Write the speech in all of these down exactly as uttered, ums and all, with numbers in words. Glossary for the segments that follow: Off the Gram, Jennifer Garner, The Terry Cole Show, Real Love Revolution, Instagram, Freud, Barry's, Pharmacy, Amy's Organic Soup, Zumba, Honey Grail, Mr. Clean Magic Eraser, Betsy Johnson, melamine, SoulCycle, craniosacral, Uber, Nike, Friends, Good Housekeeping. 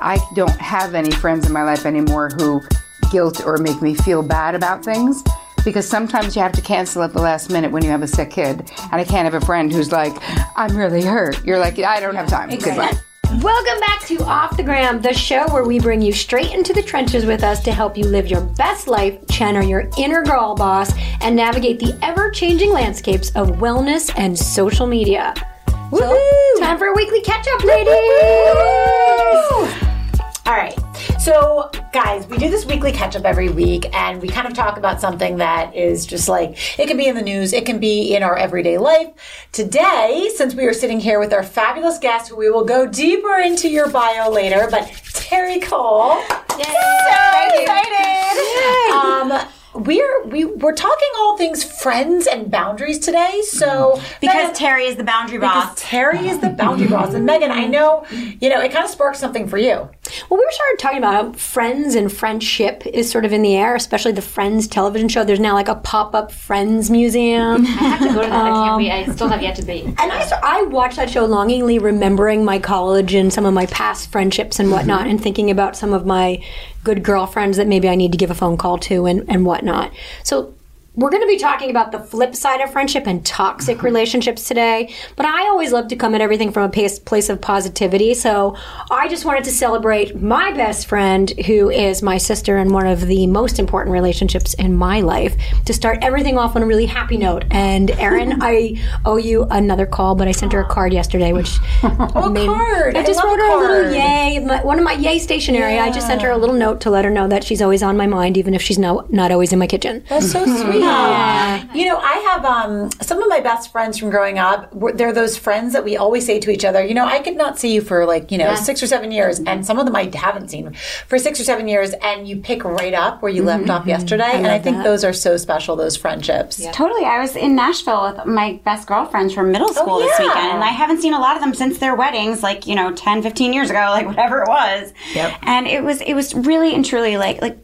I don't have any friends in my life anymore who guilt or make me feel bad about things, because sometimes you have to cancel at the last minute when you have a sick kid, and I can't have a friend who's like, I'm really hurt. You're like, I don't have time. Exactly. Goodbye. Welcome back to Off the Gram, the show where we bring you straight into the trenches with us to help you live your best life, channel your inner girl boss, and navigate the ever-changing landscapes of wellness and social media. Woo-hoo! So, time for a weekly catch-up, ladies! All right. So, guys, we do this weekly catch-up every week, and we kind of talk about something that is just like, it can be in the news, it can be in our everyday life. Today, since we are sitting here with our fabulous guest, who we will go deeper into your bio later, but Terry Cole. Yay! So excited! Um, We're we, we're talking all things friends and boundaries today, so because Megan, Terry is the boundary boss. Because Terry is the boundary boss, and Megan, I know, you know, it kind of sparked something for you. Well, we were started talking about how friends and friendship is sort of in the air, especially the Friends television show. There's now like a pop-up Friends museum. I have to go to that. I can't be. I still have yet to be. And I so I watched that show longingly, remembering my college and some of my past friendships and whatnot, and thinking about some of my good girlfriends that maybe I need to give a phone call to and, and whatnot. So we're going to be talking about the flip side of friendship and toxic relationships today. But I always love to come at everything from a place of positivity. So I just wanted to celebrate my best friend, who is my sister and one of the most important relationships in my life, to start everything off on a really happy note. And Erin, I owe you another call, but I sent her a card yesterday, which oh, made, card. I just I wrote her a little yay. My, one of my yay stationery. Yeah. I just sent her a little note to let her know that she's always on my mind, even if she's no, not always in my kitchen. That's so sweet. Yeah. You know, I have um, some of my best friends from growing up. They're those friends that we always say to each other, you know, I could not see you for like, you know, yeah. six or seven years. And some of them I haven't seen for six or seven years. And you pick right up where you mm-hmm. left off yesterday. I and I think that. Those are so special, those friendships. Yeah. Totally. I was in Nashville with my best girlfriends from middle school oh, yeah. this weekend. And I haven't seen a lot of them since their weddings, like, you know, ten, fifteen years ago, like whatever it was. Yep. And it was, it was really and truly like, like,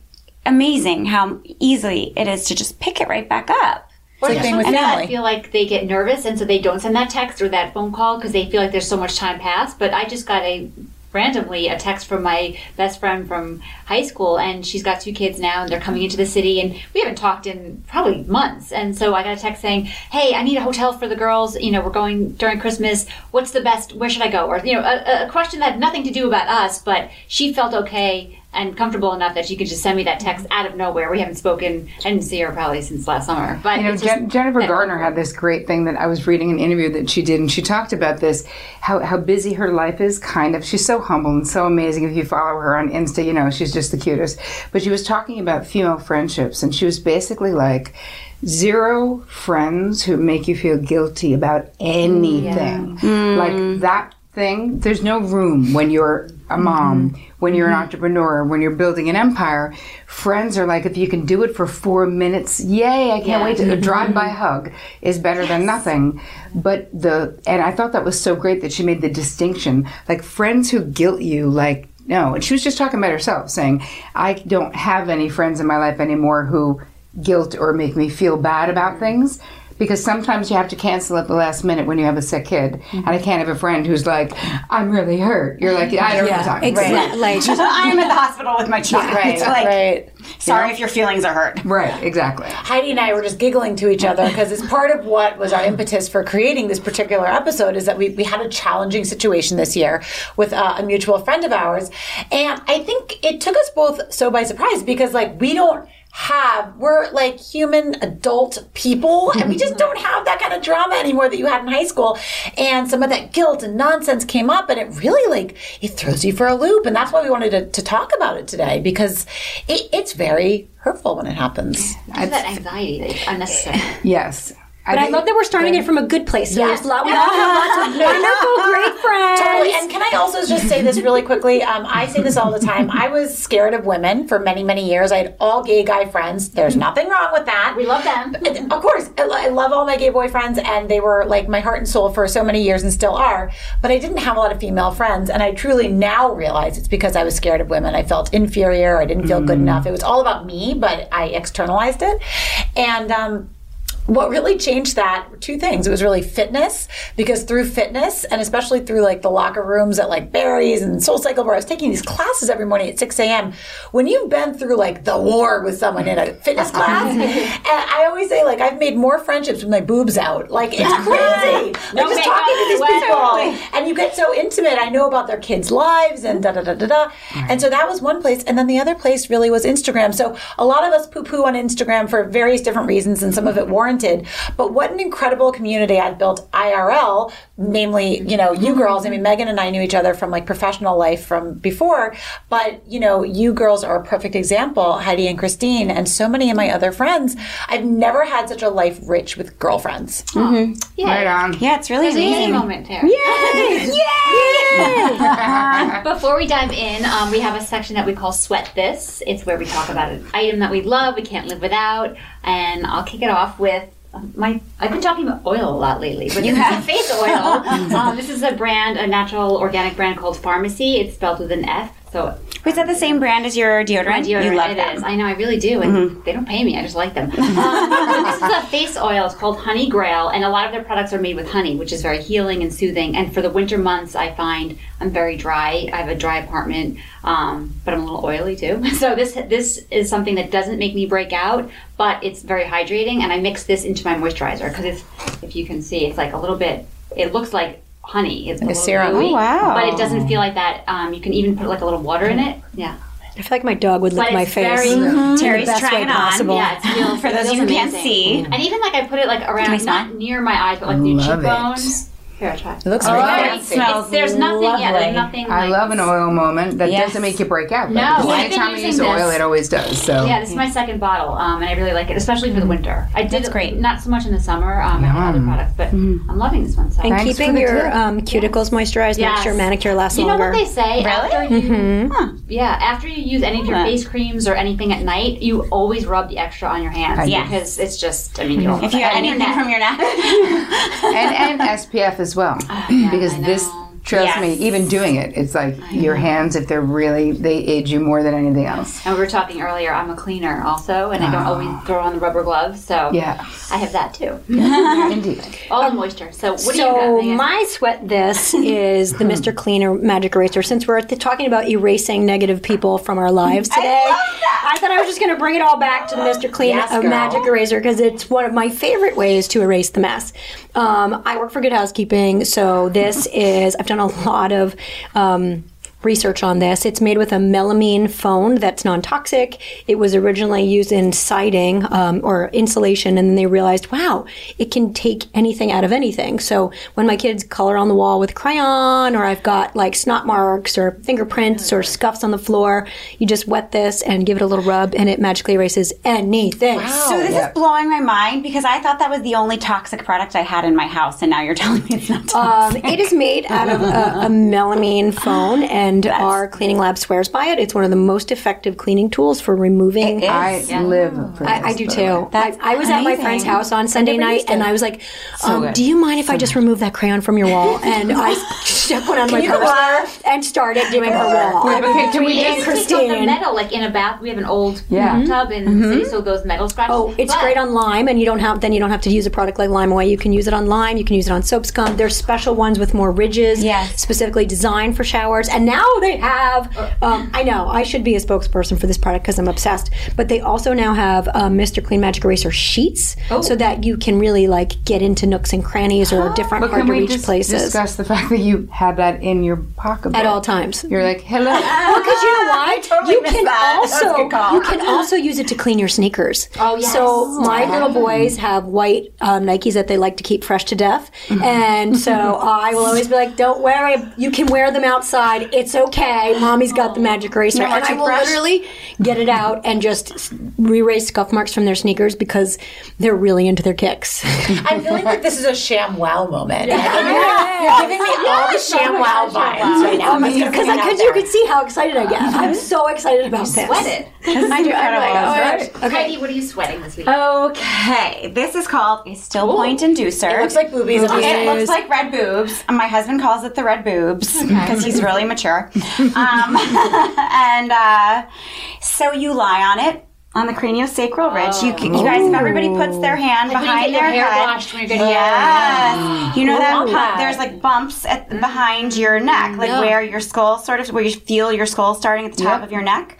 amazing how easily it is to just pick it right back up. Or so thing with and family. I feel like they get nervous, and so they don't send that text or that phone call because they feel like there's so much time passed. But I just got a randomly a text from my best friend from high school, and she's got two kids now, and they're coming into the city, and we haven't talked in probably months. And so I got a text saying, hey, I need a hotel for the girls, you know, we're going during Christmas, what's the best, where should I go? Or, you know, a, a question that had nothing to do about us, but she felt okay and comfortable enough that she could just send me that text out of nowhere. We haven't spoken. I didn't see her probably since last summer. But you know, just, Jen- Jennifer that, Garner had this great thing that I was reading an interview that she did, and she talked about this, how, how busy her life is, kind of. She's so humble and so amazing. If you follow her on Insta, you know, she's just the cutest. But she was talking about female friendships, and she was basically like, zero friends who make you feel guilty about anything. Yeah. Mm. Like that thing, there's no room when you're a mom, mm-hmm. when you're an entrepreneur, when you're building an empire. Friends are like, if you can do it for four minutes, yay, I can't yeah. wait to mm-hmm. drive by hug is better yes. than nothing. But the, and I thought that was so great that she made the distinction, like friends who guilt you, like, no. And she was just talking about herself, saying, I don't have any friends in my life anymore who guilt or make me feel bad about things. Because sometimes you have to cancel at the last minute when you have a sick kid. Mm-hmm. And I can't have a friend who's like, I'm really hurt. You're like, I don't yeah, know what I'm talking exactly. about. Exactly. I am at the hospital with my child. Yeah, right. It's like, right. Sorry yeah. if your feelings are hurt. Right, exactly. Heidi and I were just giggling to each other because it's part of what was our impetus for creating this particular episode is that we, we had a challenging situation this year with uh, a mutual friend of ours. And I think it took us both so by surprise because, like, we don't have, we're like human adult people, and we just don't have that kind of drama anymore that you had in high school. And some of that guilt and nonsense came up, and it really, like, it throws you for a loop. And that's why we wanted to, to talk about it today, because it, it's very hurtful when it happens. It's that anxiety that's unnecessary. Yes. But I, I love that we're starting it from a good place. So yes. There's lot, we all have lots of wonderful, great friends. Totally. And can I also just say this really quickly? Um, I say this all the time. I was scared of women for many, many years. I had all gay guy friends. There's nothing wrong with that. We love them. Of course. I love all my gay boyfriends, and they were like my heart and soul for so many years and still are. But I didn't have a lot of female friends, and I truly now realize it's because I was scared of women. I felt inferior. I didn't feel mm. good enough. It was all about me, but I externalized it. And um what really changed that, two things. It was really fitness, because through fitness, and especially through like the locker rooms at like Barry's and SoulCycle, where I was taking these classes every morning at six a.m. When you've been through like the war with someone in a fitness class, and I always say like I've made more friendships with my boobs out. Like it's crazy. Like no just talking to these way. people, and you get so intimate. I know about their kids' lives and da da da da da. Right. And so that was one place, and then the other place really was Instagram. So a lot of us poo-poo on Instagram for various different reasons, and some of it warrants. But what an incredible community I've built I R L, namely, you know, you girls. I mean, Megan and I knew each other from like professional life from before, but you know, you girls are a perfect example, Heidi and Christine, and so many of my other friends. I've never had such a life rich with girlfriends. Mm-hmm. Yeah. Right on. Yeah, it's really amazing. There's an easy moment here. Yay! Yay! Before we dive in, um, we have a section that we call Sweat This. It's where we talk about an item that we love, we can't live without, and I'll kick it off with My, I've been talking about oil a lot lately, but you have face oil. Um, this is a brand, a natural organic brand called Pharmacy. It's spelled with an F. So is that the same brand as your deodorant? My deodorant you love it them. Is. I know, I really do, and mm-hmm. they don't pay me. I just like them. Um, this is a face oil. It's called Honey Grail, and a lot of their products are made with honey, which is very healing and soothing. And for the winter months, I find I'm very dry. I have a dry apartment, um, but I'm a little oily too. So this this is something that doesn't make me break out, but it's very hydrating. And I mix this into my moisturizer because it's, if you can see, it's like a little bit. It looks like. Honey. It's like a serum. Oh, wow. But it doesn't feel like that. Um, you can even put like a little water in it. Yeah. I feel like my dog would lick but my face. Very, mm-hmm. Terry's the trying it on. Possible. Yeah, it feels, for those who can't see. And even like I put it like around, not near my eyes, but like near cheekbones. Here, I try. It looks oh, great. It smells it's, there's nothing, lovely. Yeah, there's nothing. I like, love an oil moment that yes. doesn't make you break out. No, anytime I use oil, it always does. So yeah, this is my second bottle, um, and I really like it, especially for the winter. I did it, great. Not so much in the summer. Um, I have other products, but mm. I'm loving this one. So. And Thanks keeping your um, cuticles yeah. moisturized yes. makes your manicure last longer. You know longer. What they say? Really? After you, mm-hmm. huh. Yeah, after you use any of your face creams or anything at night, you always rub the extra on your hands. Yeah, because it's just. I mean, you don't if you have anything from your neck and S P F is. As well, oh, yeah, because this trust yes. me, even doing it, it's like your hands, if they're really, they age you more than anything else. And we were talking earlier, I'm a cleaner also, and oh. I don't always throw on the rubber gloves, so yeah. I have that too. Indeed. All um, the moisture. So what so do you got? So my sweat this is the Mister Clean Magic Eraser. Since we're talking about erasing negative people from our lives today, I love that. I thought I was just going to bring it all back to the Mister Clean yes, uh, Magic Eraser because it's one of my favorite ways to erase the mess. Um, I work for Good Housekeeping, so this is, I've done a lot of um, research on this. It's made with a melamine foam that's non-toxic. It was originally used in siding um, or insulation, and then they realized, wow, it can take anything out of anything. So when my kids color on the wall with crayon, or I've got like snot marks or fingerprints or scuffs on the floor, you just wet this and give it a little rub, and it magically erases anything. Wow. So this yeah. is blowing my mind because I thought that was the only toxic product I had in my house, and now you're telling me it's not toxic. Um, it is made out of a, a melamine foam, and And our cleaning lab swears by it. It's one of the most effective cleaning tools for removing. It is. I yeah. live for this. I, I do too. That's I was amazing. At my friend's house on Sunday night, and I was like, um, so do you mind if so I just good. remove that crayon from your wall? And I stuck one on my purse and started doing her wall. Wait, okay, can we just Christine. The metal, like in a bath, we have an old yeah. tub in mm-hmm. the city, so those metal scratches. Oh, it's but. great on lime, and you don't have, then you don't have to use a product like Lime Away. You can use it on lime, you can use it on soap scum. There's special ones with more ridges, yes. specifically designed for showers, and now Oh, they have. Um, I know. I should be a spokesperson for this product because I'm obsessed. But they also now have uh, Mister Clean Magic Eraser sheets, oh. so that you can really like get into nooks and crannies or different but hard to reach dis- places. Discuss the fact that you have that in your pocketbook at all times. You're like, hello, because you know why? Totally you can that. also you can also use it to clean your sneakers. Oh yes. So my little boys have white um, Nikes that they like to keep fresh to death, mm-hmm. and so I will always be like, don't worry, you can wear them outside. It's It's okay. Mommy's got the magic eraser. No, and I will brush. literally get it out and just erase scuff marks from their sneakers because they're really into their kicks. I'm feeling like this is a sham wow moment. Yeah. Yeah. You're giving me all the sham wow vibes right now. Because I could, you could see how excited I get. I'm so excited about this. Sweated. I do. I don't know. Heidi, what are you sweating this week? Okay. This is called a still Ooh. point inducer. It looks like boobies. boobies. It looks like red boobs. My husband calls it the red boobs because okay. he's really mature. um, and uh, so you lie on it On the craniosacral ridge, oh. you, can, you guys, if everybody puts their hand like behind when you get their your hair head, washed when you're getting yes, you know that, that there's like bumps at the, behind your neck, like no. where your skull sort of, where you feel your skull starting at the top yep. of your neck.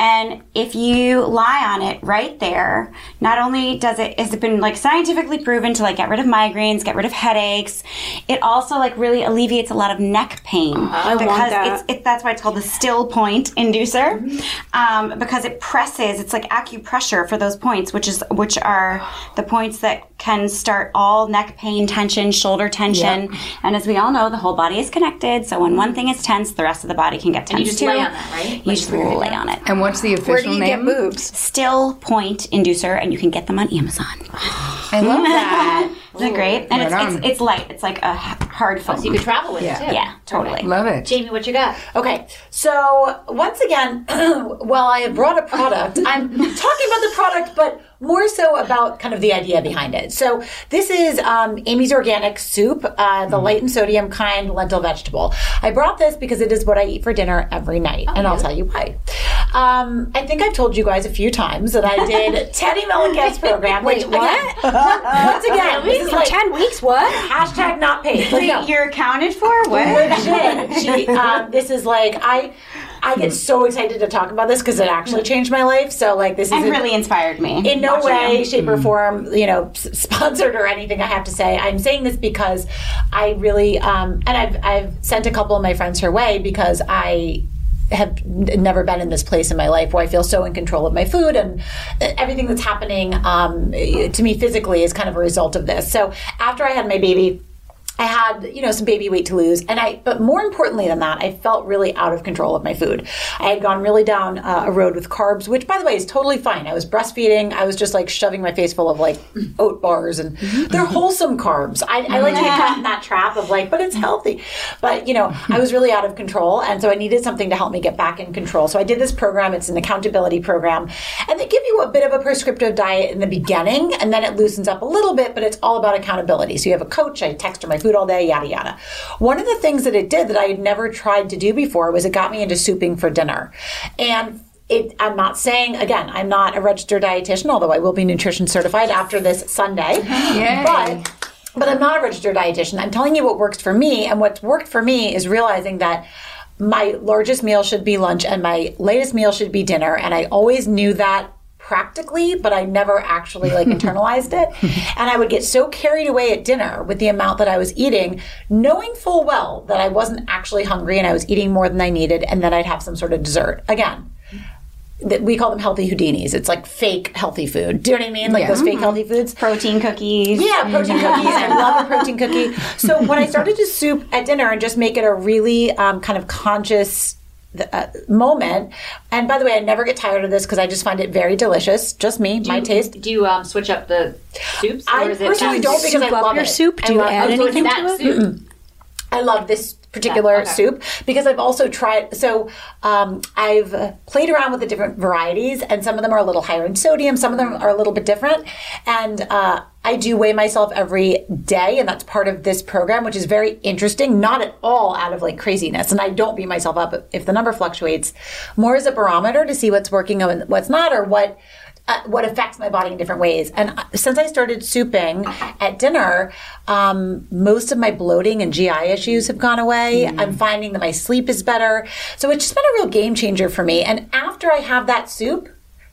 And if you lie on it right there, not only does it, has it been like scientifically proven to like get rid of migraines, get rid of headaches, it also like really alleviates a lot of neck pain. Oh, I because want that. It's, it, that's why it's called the still point inducer, mm-hmm. um, because it presses, it's like acupressure for those points, which is, which are the points that can start all neck pain, tension, shoulder tension. Yep. And as we all know, the whole body is connected. So when one thing is tense, the rest of the body can get tense too. You just too. lay on that, right? You like just lay that. on it. And what's the official name? Where do you name? get boobs? Still Point Inducer, and you can get them on Amazon. I love that. Isn't it great? And right it's, it's it's light. It's like a hard foam. Oh, so you could travel with yeah. it, too. Yeah, totally. Love it. Jamie, what you got? Okay. So, once again, while I have brought a product, I'm talking about the product, but more so about kind of the idea behind it. So, this is um, Amy's Organic Soup, uh, the mm. light and sodium kind lentil vegetable. I brought this because it is what I eat for dinner every night, oh, and yeah. I'll tell you why. Um, I think I've told you guys a few times that I did Teddy Mellencamp's program. Wait, which, what? Again, once again, this is like ten weeks, what? Hashtag not paid. Wait, no. You're accounted for? What? She, um, this is like, I... I get so excited to talk about this because it actually changed my life. So, like, this is really inspired me. In no way, shape, or form, you know, s- sponsored or anything, I have to say. I'm saying this because I really, um, and I've, I've sent a couple of my friends her way because I have never been in this place in my life where I feel so in control of my food, and everything that's happening um, to me physically is kind of a result of this. So, after I had my baby, I had, you know, some baby weight to lose, and I. But more importantly than that, I felt really out of control of my food. I had gone really down uh, a road with carbs, which, by the way, is totally fine. I was breastfeeding. I was just like shoving my face full of like oat bars, and they're wholesome carbs. I, I like to get caught in that trap of like, but it's healthy. But you know, I was really out of control, and so I needed something to help me get back in control. So I did this program. It's an accountability program, and they give you a bit of a prescriptive diet in the beginning, and then it loosens up a little bit. But it's all about accountability. So you have a coach. I text her my food all day, yada, yada. One of the things that it did that I had never tried to do before was it got me into souping for dinner. And it, I'm not saying, again, I'm not a registered dietitian, although I will be nutrition certified after this Sunday. Yay. But but I'm not a registered dietitian. I'm telling you what works for me, and what's worked for me is realizing that my largest meal should be lunch and my latest meal should be dinner, and I always knew that practically, but I never actually like internalized it. And I would get so carried away at dinner with the amount that I was eating, knowing full well that I wasn't actually hungry and I was eating more than I needed, and then I'd have some sort of dessert. Again, that we call them healthy Houdinis. It's like fake healthy food. Do you know what I mean? Like yeah. those fake healthy foods. Protein cookies. Yeah, protein cookies. I love a protein cookie. So when I started to soup at dinner and just make it a really um, kind of conscious The, uh, moment, and by the way, I never get tired of this because I just find it very delicious. Just me, do my you, taste. Do you um, switch up the soups? Or I is it personally don't because I love your it. soup. Do I you love, add oh, anything to it? Soup? I love this particular yeah, okay. soup because I've also tried. So um, I've played around with the different varieties, and some of them are a little higher in sodium. Some of them are a little bit different, and. Uh, I do weigh myself every day, and that's part of this program, which is very interesting, not at all out of like craziness. And I don't beat myself up if the number fluctuates, more as a barometer to see what's working and what's not, or what uh, what affects my body in different ways. And since I started souping at dinner, um, most of my bloating and G I issues have gone away. Mm. I'm finding that my sleep is better. So it's just been a real game changer for me. And after I have that soup,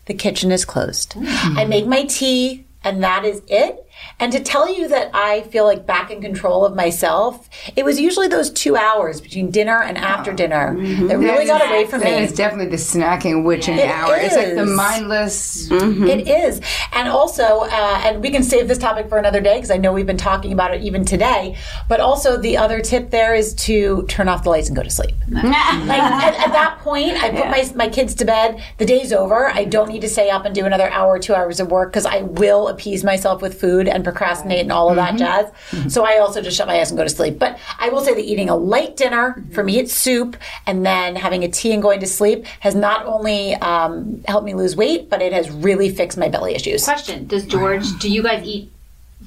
the kitchen is closed. Mm. I make my tea, and that is it. And to tell you that I feel like back in control of myself, it was usually those two hours between dinner and after oh. dinner mm-hmm. that really That's, got away from me. It's definitely the snacking, which an it hour. Is. It's like the mindless. Mm-hmm. It is. And also, uh, and we can save this topic for another day because I know we've been talking about it even today. But also the other tip there is to turn off the lights and go to sleep. like, at, at that point, I put yeah. my, my kids to bed. The day's over. I don't need to stay up and do another hour or two hours of work because I will appease myself with food and procrastinate and all of that mm-hmm. jazz. Mm-hmm. So I also just shut my ass and go to sleep. But I will say that eating a light dinner, for me it's soup, and then having a tea and going to sleep has not only um, helped me lose weight, but it has really fixed my belly issues. Question, does George, do you guys eat,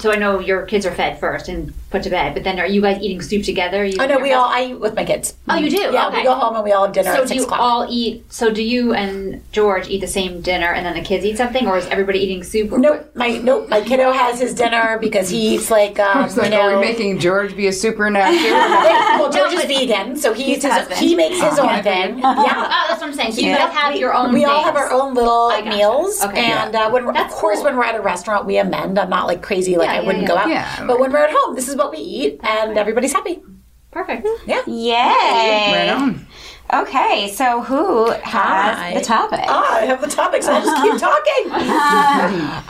so I know your kids are fed first, and put to bed. But then are you guys eating soup together? You oh, no, we all, I eat with my kids. Oh, you do? Yeah, okay. We go home and we all have dinner so at six o'clock. So do you all eat, so do you and George eat the same dinner and then the kids eat something? Or is everybody eating soup? Or nope. My, nope. My kiddo has his dinner because he eats like, um, so you know. Are we making George be a super natural? Well, George is vegan, so he, eats his, he makes his own thing. Yeah. Oh, that's what I'm saying. So you guys have your own We things. all have our own little like, meals. Okay. And uh, when we're, of course cool. when we're at a restaurant, we amend. I'm not like crazy, like yeah, I yeah, wouldn't yeah. go out. Yeah, but right. when we're at home, this is what we eat, and everybody's happy. Perfect. Yeah. Yay. Right on. Okay, so who has Hi. the topic? Ah, I have the topic, so I'll just keep talking.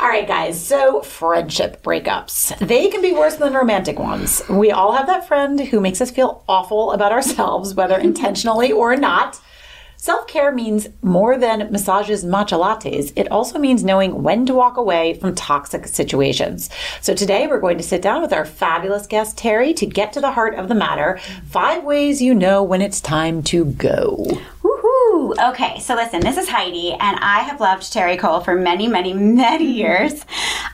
All right, guys. So friendship breakups. They can be worse than romantic ones. We all have that friend who makes us feel awful about ourselves, whether intentionally or not. Self-care means more than massages, matcha lattes. It also means knowing when to walk away from toxic situations. So today we're going to sit down with our fabulous guest, Terry, to get to the heart of the matter. Five ways you know when it's time to go. Woohoo! Okay, so listen, this is Heidi, and I have loved Terry Cole for many, many, many years.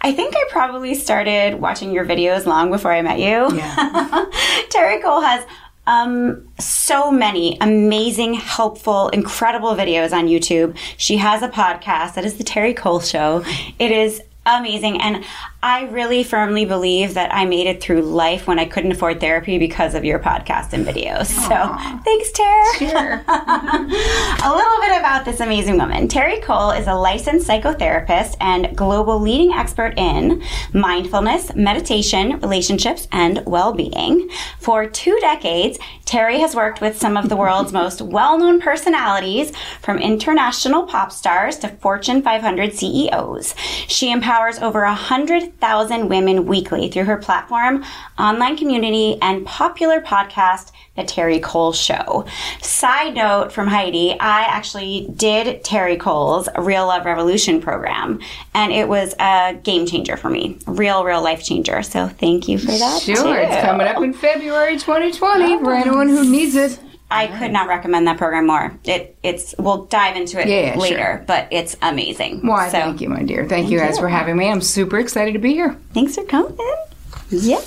I think I probably started watching your videos long before I met you. Yeah. Terry Cole has... Um, so many amazing, helpful, incredible videos on YouTube. She has a podcast that is The Terry Cole Show. It is amazing. And I really firmly believe that I made it through life when I couldn't afford therapy because of your podcast and videos. So Aww. thanks, Terry. Sure. A little bit about this amazing woman. Terry Cole is a licensed psychotherapist and global leading expert in mindfulness, meditation, relationships, and well-being. For two decades, Terry has worked with some of the world's most well-known personalities, from international pop stars to Fortune five hundred C E Os. She empowers over one hundred thousand women weekly through her platform, online community, and popular podcast, The Terry Cole Show. Side note from Heidi, I actually did Terry Cole's Real Love Revolution program, and it was a game changer for me. Real, real life changer. So thank you for that, Sure, too. It's coming up in February twenty twenty for anyone who needs it. I could not recommend that program more. It it's we'll dive into it yeah, yeah, later, sure. but it's amazing. Why? So, thank you, my dear. Thank, thank you guys you. for having me. I'm super excited to be here. Thanks for coming. Yay!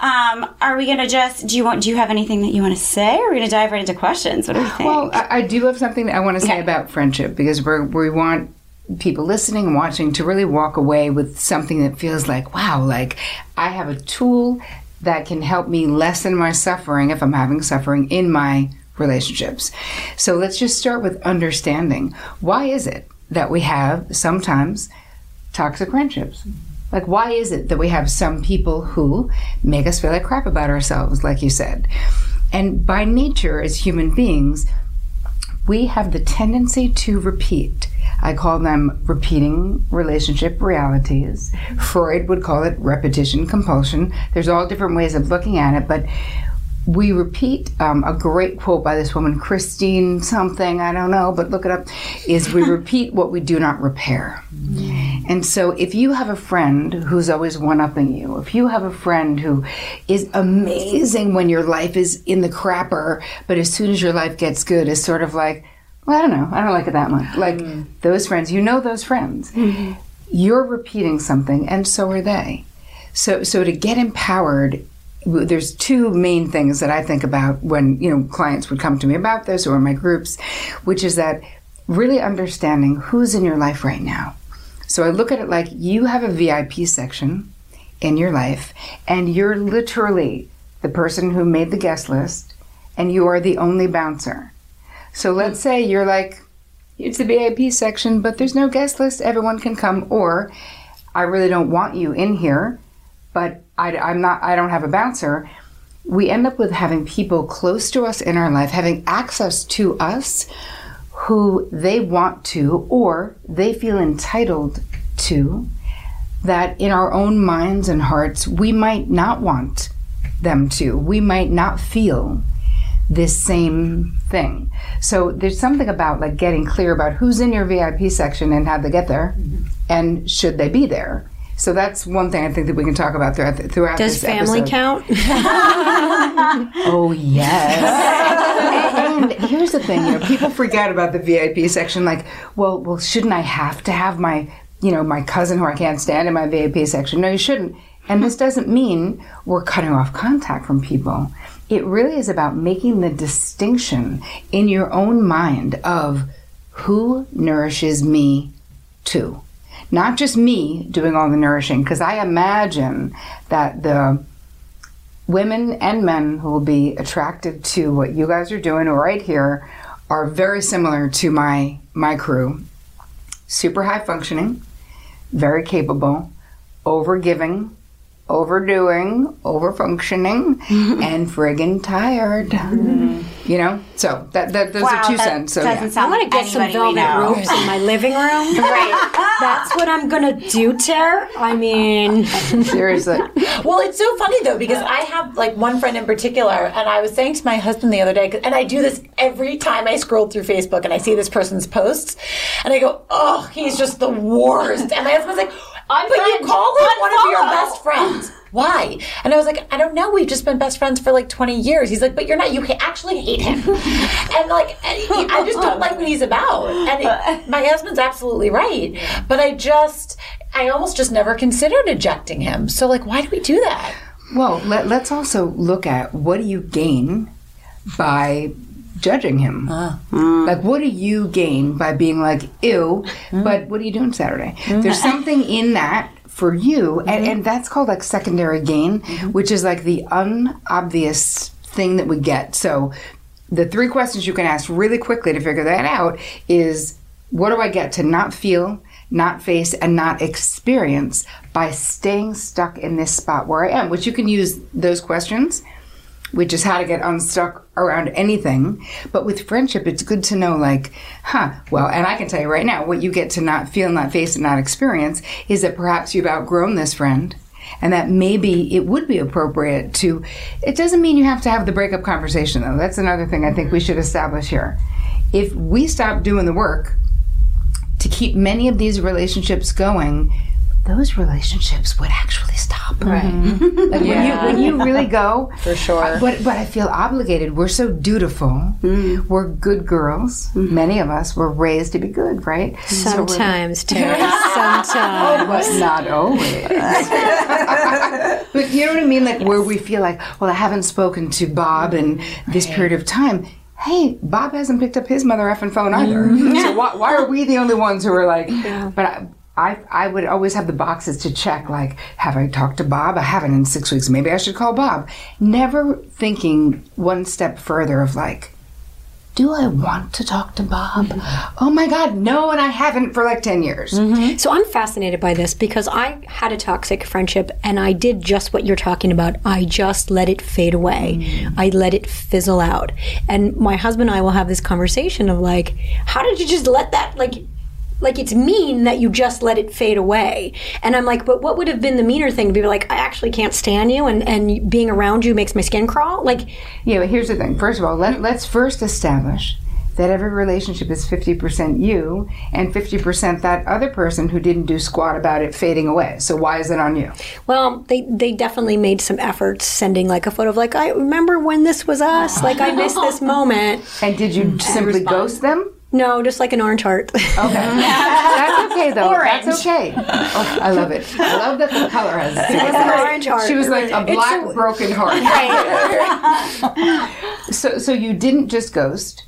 Um, are we gonna just do you want? Do you have anything that you want to say? Or are we gonna dive right into questions? What do you think? Well, I, I do have something that I want to say okay. about friendship, because we we want people listening and watching to really walk away with something that feels like, wow, like I have a tool that can help me lessen my suffering if I'm having suffering in my relationships. So let's just start with understanding. Why is it that we have sometimes toxic friendships? Like, why is it that we have some people who make us feel like crap about ourselves, like you said? And by nature, as human beings, we have the tendency to repeat. I call them repeating relationship realities. Freud would call it repetition compulsion. There's all different ways of looking at it, but we repeat. Um, a great quote by this woman, Christine something, I don't know, but look it up, is we repeat what we do not repair. And so if you have a friend who's always one-upping you, if you have a friend who is amazing when your life is in the crapper, but as soon as your life gets good, is sort of like, well, I don't know. I don't like it that much. Like mm. those friends, you know those friends. Mm-hmm. You're repeating something, and so are they. So so to get empowered, there's two main things that I think about when, you know, clients would come to me about this or in my groups, which is that really understanding who's in your life right now. So I look at it like you have a V I P section in your life, and you're literally the person who made the guest list, and you are the only bouncer. So let's say you're like, it's the V I P section, but there's no guest list. Everyone can come. Or I really don't want you in here, but I, I'm not, I don't have a bouncer. We end up with having people close to us in our life, having access to us who they want to, or they feel entitled to, that in our own minds and hearts, we might not want them to. We might not feel this same thing. So there's something about like getting clear about who's in your V I P section and how they get there, mm-hmm. and should they be there. So that's one thing I think that we can talk about throughout, throughout Does this episode. Does family count? Oh, yes. And here's the thing, you know, people forget about the V I P section. Like, well, well, shouldn't I have to have my, you know, my cousin who I can't stand in my V I P section? No, you shouldn't. And this doesn't mean we're cutting off contact from people. It really is about making the distinction in your own mind of who nourishes me too. Not just me doing all the nourishing, because I imagine that the women and men who will be attracted to what you guys are doing right here are very similar to my, my crew. Super high functioning, very capable, overgiving, overdoing, overfunctioning, and friggin' tired. Mm-hmm. You know? So, that, that those wow, are two that cents. So, yeah. I want to get some velvet ropes in my living room. Right. That's what I'm going to do, Ter. I mean... Seriously. Well, it's so funny, though, because I have, like, one friend in particular, and I was saying to my husband the other day, and I do this every time I scroll through Facebook and I see this person's posts, and I go, oh, he's just the worst. And my husband's like... I'm but friend. You call him one of your best friends. Why? And I was like, I don't know. We've just been best friends for like twenty years. He's like, but you're not. You actually hate him. And like, and he, I just don't like what he's about. And it, my husband's absolutely right. But I just, I almost just never considered ejecting him. So like, why do we do that? Well, let, let's also look at what do you gain by judging him. Uh, mm. Like, what do you gain by being like, ew, mm. but what are you doing Saturday? Mm. There's something in that for you, mm-hmm. and, and that's called, like, secondary gain, mm-hmm. which is, like, the unobvious thing that we get. So the three questions you can ask really quickly to figure that out is, what do I get to not feel, not face, and not experience by staying stuck in this spot where I am? Which you can use those questions, which is how to get unstuck around anything. But with friendship, it's good to know, like, huh, well, and I can tell you right now, what you get to not feel, not face, and not experience is that perhaps you've outgrown this friend, and that maybe it would be appropriate to, it doesn't mean you have to have the breakup conversation, though. That's another thing I think we should establish here. If we stop doing the work to keep many of these relationships going, those relationships would actually stop. Right. Mm-hmm. Like yeah. when, you, when you really go. For sure. I, but, but I feel obligated. We're so dutiful. Mm. We're good girls. Mm-hmm. Many of us were raised to be good, right? Sometimes, so Terry. Sometimes. Oh, but not always. But you know what I mean? Like yes. Where we feel like, well, I haven't spoken to Bob in this right. period of time. Hey, Bob hasn't picked up his mother effing phone either. Mm-hmm. So why, why are we the only ones who are like, yeah. but I, I I would always have the boxes to check, like, have I talked to Bob? I haven't in six weeks. Maybe I should call Bob. Never thinking one step further of, like, do I want to talk to Bob? Mm-hmm. Oh, my God, no, and I haven't for, like, ten years. Mm-hmm. So I'm fascinated by this because I had a toxic friendship, and I did just what you're talking about. I just let it fade away. Mm-hmm. I let it fizzle out. And my husband and I will have this conversation of, like, how did you just let that, like... Like, it's mean that you just let it fade away. And I'm like, but what would have been the meaner thing to be like, I actually can't stand you, and, and being around you makes my skin crawl? Like, yeah, but here's the thing. First of all, let, let's first establish that every relationship is fifty percent you and fifty percent that other person who didn't do squat about it fading away. So why is it on you? Well, they, they definitely made some efforts sending, like, a photo of, like, I remember when this was us. Like, I missed this moment. And did you simply respond. Ghost them? No, just like an orange heart. Okay. That's okay, though. Orange. That's okay. Oh, I love it. I love that the color has it. It was an orange heart. She was like a black a... broken heart. Right. so, so you didn't just ghost,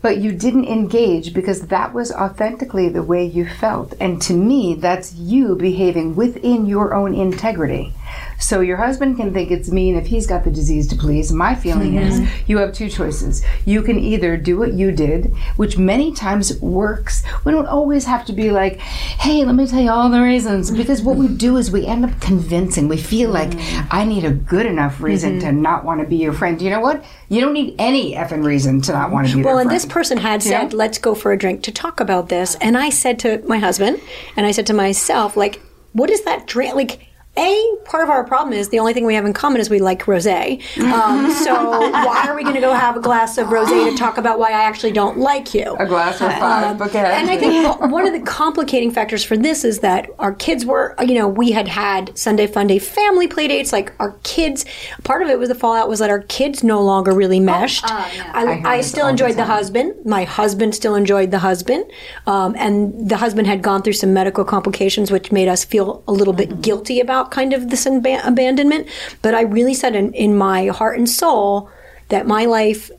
but you didn't engage because that was authentically the way you felt. And to me, that's you behaving within your own integrity. So your husband can think it's mean if he's got the disease to please. My feeling mm-hmm. is you have two choices. You can either do what you did, which many times works. We don't always have to be like, hey, let me tell you all the reasons. Because what we do is we end up convincing. We feel like mm-hmm. I need a good enough reason mm-hmm. to not want to be your friend. You know what? You don't need any effing reason to not want to be well, their friend. Well, and this person had yeah? said, let's go for a drink to talk about this. And I said to my husband, and I said to myself, like, what is that drink? Like, A, part of our problem is the only thing we have in common is we like rosé. Um, so why are we going to go have a glass of rosé to talk about why I actually don't like you? A glass of five, um, okay. And I think one of the complicating factors for this is that our kids were, you know, we had had Sunday Fun Day family play dates. Like, our kids, part of it was the fallout was that our kids no longer really meshed. Oh, uh, yeah. I, I, I still enjoyed the, the husband. My husband still enjoyed the husband. Um, and the husband had gone through some medical complications, which made us feel a little mm-hmm. bit guilty about about kind of this ab- abandonment. But I really said in, in my heart and soul that my life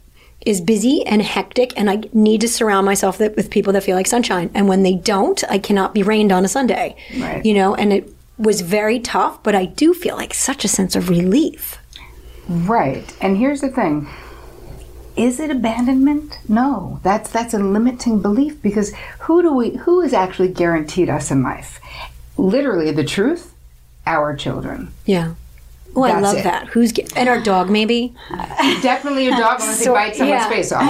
is busy and hectic, and I need to surround myself that, with people that feel like sunshine. And when they don't, I cannot be rained on a Sunday, right. You know, and it was very tough, but I do feel like such a sense of relief. Right. And here's the thing. Is it abandonment? No. That's that's a limiting belief, because who do we who is actually guaranteed us in life? Literally the truth, our children. Yeah. Oh, I love it. that. Who's get, and our dog maybe? Definitely your dog unless so, they bite someone's yeah. face off.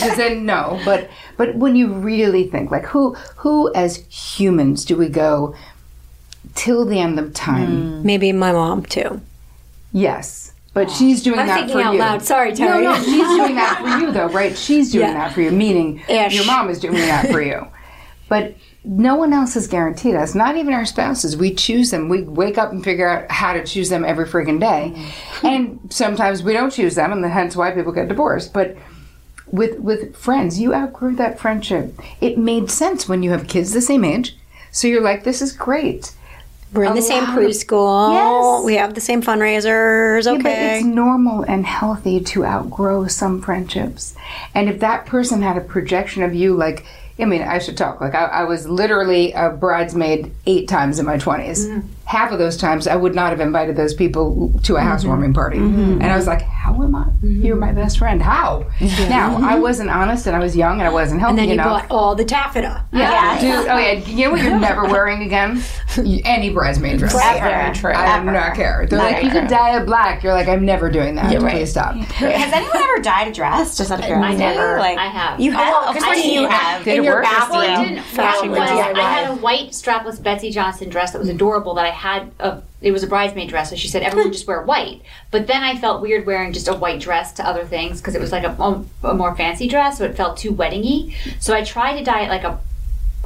Because then no. But but when you really think, like who who as humans do we go till the end of time? Mm. Maybe my mom too. Yes. But she's doing I'm that for you. I'm thinking out loud. Sorry, Terry. No, no, she's doing that for you, though, right? She's doing yeah. that for you, meaning Ish. your mom is doing that for you. But no one else has guaranteed us, not even our spouses. We choose them. We wake up and figure out how to choose them every friggin' day. Mm-hmm. And sometimes we don't choose them, and hence why people get divorced. But with with friends, you outgrew that friendship. It made sense when you have kids the same age. So you're like, this is great. We're in the same preschool. Yes. We have the same fundraisers. Okay. Yeah, but it's normal and healthy to outgrow some friendships. And if that person had a projection of you, like, I mean, I should talk. Like, I, I was literally a bridesmaid eight times in my twenties. Mm. Half of those times, I would not have invited those people to a mm-hmm. housewarming party. Mm-hmm. And I was like, how am I? Mm-hmm. You're my best friend. How? Yeah. Now, mm-hmm. I wasn't honest, and I was young, and I wasn't healthy enough. And then you enough. bought all the taffeta. Yeah. yeah. Dude, oh, yeah. You know what you're never wearing again? Any bridesmaid dress. Ever. Ever. I do not care. They're not like, ever. You could dye it black. You're like, I'm never doing that. Yeah, right. Please stop. Has anyone ever dyed a dress? Just out of curiosity. I never. Like, I have. You have? Oh, of course you have. Did it work? Well, I didn't. I had a white strapless Betsy Johnson dress that was adorable that I had a it was a bridesmaid dress, so she said everyone just wear white. But then I felt weird wearing just a white dress to other things because it was like a, a more fancy dress, so it felt too wedding-y. So I tried to dye it like a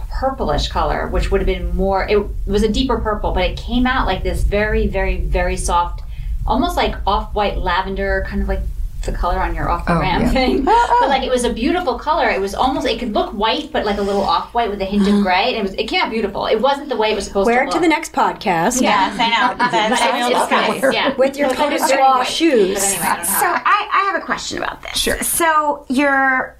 purplish color, which would have been more, it was a deeper purple, but it came out like this very, very, very soft, almost like off-white lavender, kind of like the color on your Off the Gram oh, yeah. thing. But like, it was a beautiful color. It was almost, it could look white, but like a little off-white with a hint of gray. And it was, it came out beautiful. It wasn't the way it was supposed Wear to look. Wear it to the next podcast. Yes, I know. But I know yeah. With your kind of straw shoes. But anyway, I don't know. So I, I have a question about this. Sure. So you're,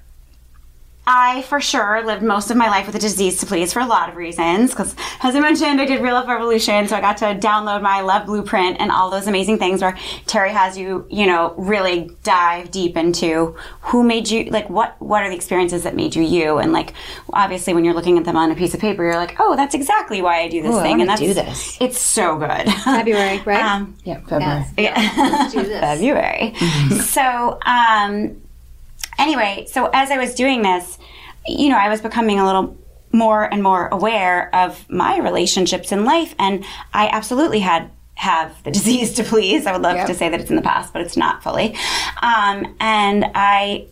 I, for sure, lived most of my life with a disease to please for a lot of reasons. Because, as I mentioned, I did Real Love Revolution, so I got to download my love blueprint and all those amazing things where Terry has you, you know, really dive deep into who made you, like, what, what are the experiences that made you you? And, like, obviously, when you're looking at them on a piece of paper, you're like, oh, that's exactly why I do this Ooh, thing. I and that's do this. It's so good. February, right? Um, yeah, February. Yes. Yeah. Let's do this. February. Mm-hmm. So, um... Anyway, so as I was doing this, you know, I was becoming a little more and more aware of my relationships in life, and I absolutely had have the disease to please. I would love yep. to say that it's in the past, but it's not fully. Um, and I,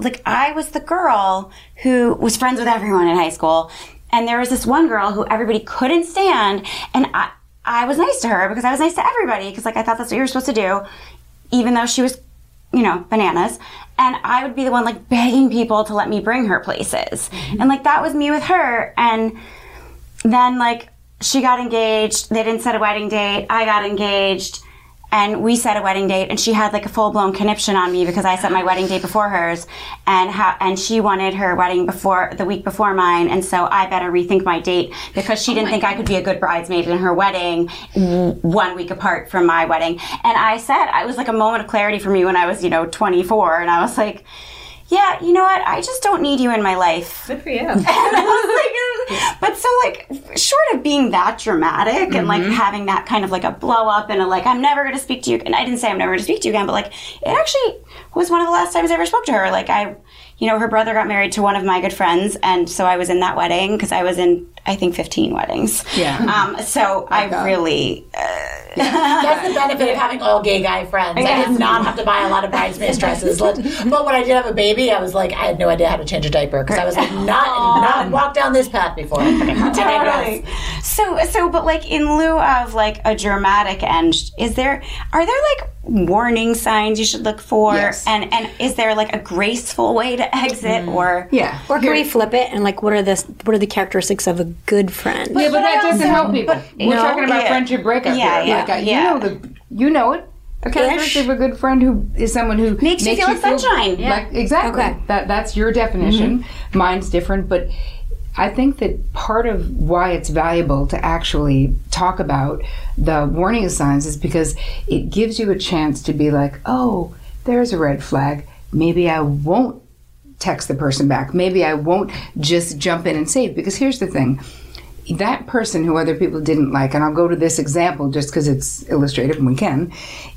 like, I was the girl who was friends with everyone in high school, and there was this one girl who everybody couldn't stand, and I, I was nice to her because I was nice to everybody because, like, I thought that's what you were supposed to do, even though she was, you know, bananas. And I would be the one, like, begging people to let me bring her places. Mm-hmm. And, like, that was me with her. And then, like, she got engaged. They didn't set a wedding date. I got engaged. And we set a wedding date. And she had, like, a full-blown conniption on me because I set my wedding date before hers. And ha- and she wanted her wedding before the week before mine. And so I better rethink my date because she didn't oh think God. I could be a good bridesmaid in her wedding mm-hmm. one week apart from my wedding. And I said, I was like a moment of clarity for me when I was, you know, twenty-four. And I was like, yeah, you know what? I just don't need you in my life. Good for you. And I was like, but so, like, short of being that dramatic mm-hmm. and, like, having that kind of, like, a blow-up and a, like, I'm never going to speak to you. And I didn't say I'm never going to speak to you again, but, like, it actually was one of the last times I ever spoke to her. Like, I, you know, her brother got married to one of my good friends, and so I was in that wedding because I was in, I think, fifteen weddings. Yeah. Um, so I God. really... Uh, That's the benefit of having all gay guy friends. Yeah. I did not have to buy a lot of bridesmaid dresses. But when I did have a baby, I was like, I had no idea how to change a diaper because I was like, not, I did not walk down this path before. Totally. So, so, but like in lieu of like a dramatic end, is there, are there like warning signs you should look for? Yes. And and is there like a graceful way to exit, mm. or yeah, or can Here. we flip it and like what are the what are the characteristics of a good friend? Yeah, but, but that doesn't help people. But, We're no, talking about yeah. friendship breakup. Yeah, here. yeah, like, uh, yeah. You know the you know it. A characteristic of a good friend who is someone who makes, makes you feel like sunshine. Yeah. Like, exactly. Okay. That that's your definition. Mm-hmm. Mine's different, but I think that part of why it's valuable to actually talk about the warning signs is because it gives you a chance to be like, oh, there's a red flag. Maybe I won't text the person back. Maybe I won't just jump in and save. Because here's the thing. That person who other people didn't like, and I'll go to this example just because it's illustrative and we can,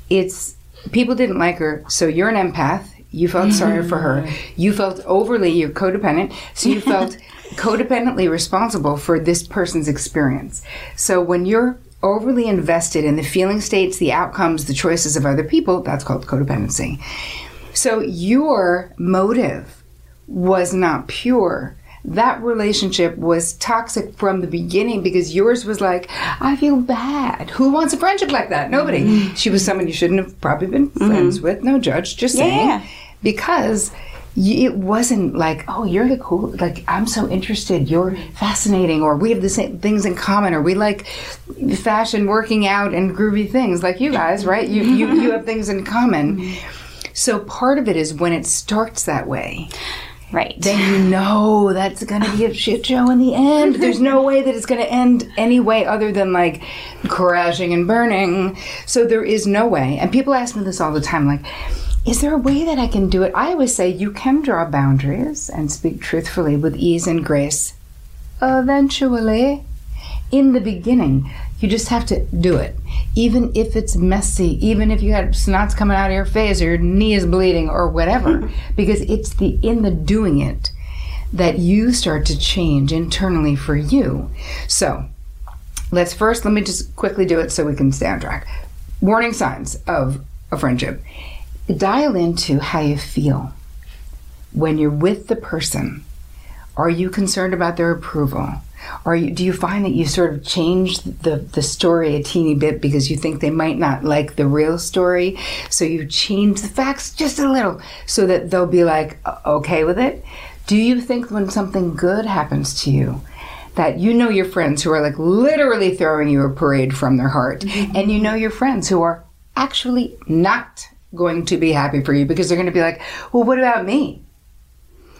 it's people didn't like her, so you're an empath. You felt sorry for her. You felt overly, you're codependent, so you felt codependently responsible for this person's experience. So when you're overly invested in the feeling states, the outcomes, the choices of other people, that's called codependency. So your motive was not pure. That relationship was toxic from the beginning because yours was like, I feel bad. Who wants a friendship like that? Nobody. Mm-hmm. She was someone you shouldn't have probably been friends mm-hmm. with. No judge, just yeah. saying. Because it wasn't like, oh, you're cool. Like, I'm so interested. You're fascinating. Or we have the same things in common. Or we like fashion, working out, and groovy things like you guys, right? You, you, you have things in common. So part of it is when it starts that way. Right. Then you know that's going to be a shit show in the end. There's no way that it's going to end any way other than like crashing and burning. So there is no way. And people ask me this all the time, like, is there a way that I can do it? I always say you can draw boundaries and speak truthfully with ease and grace. Eventually, in the beginning, you just have to do it. Even if it's messy, even if you had snots coming out of your face or your knee is bleeding or whatever, because it's the in the doing it that you start to change internally for you. So let's first, let me just quickly do it so we can stay on track. Warning signs of a friendship. Dial into how you feel when you're with the person. Are you concerned about their approval? Or do you find that you sort of change the, the story a teeny bit because you think they might not like the real story? So you change the facts just a little so that they'll be like, okay with it? Do you think when something good happens to you, that you know your friends who are like literally throwing you a parade from their heart, mm-hmm. and you know your friends who are actually not going to be happy for you because they're going to be like, well, what about me?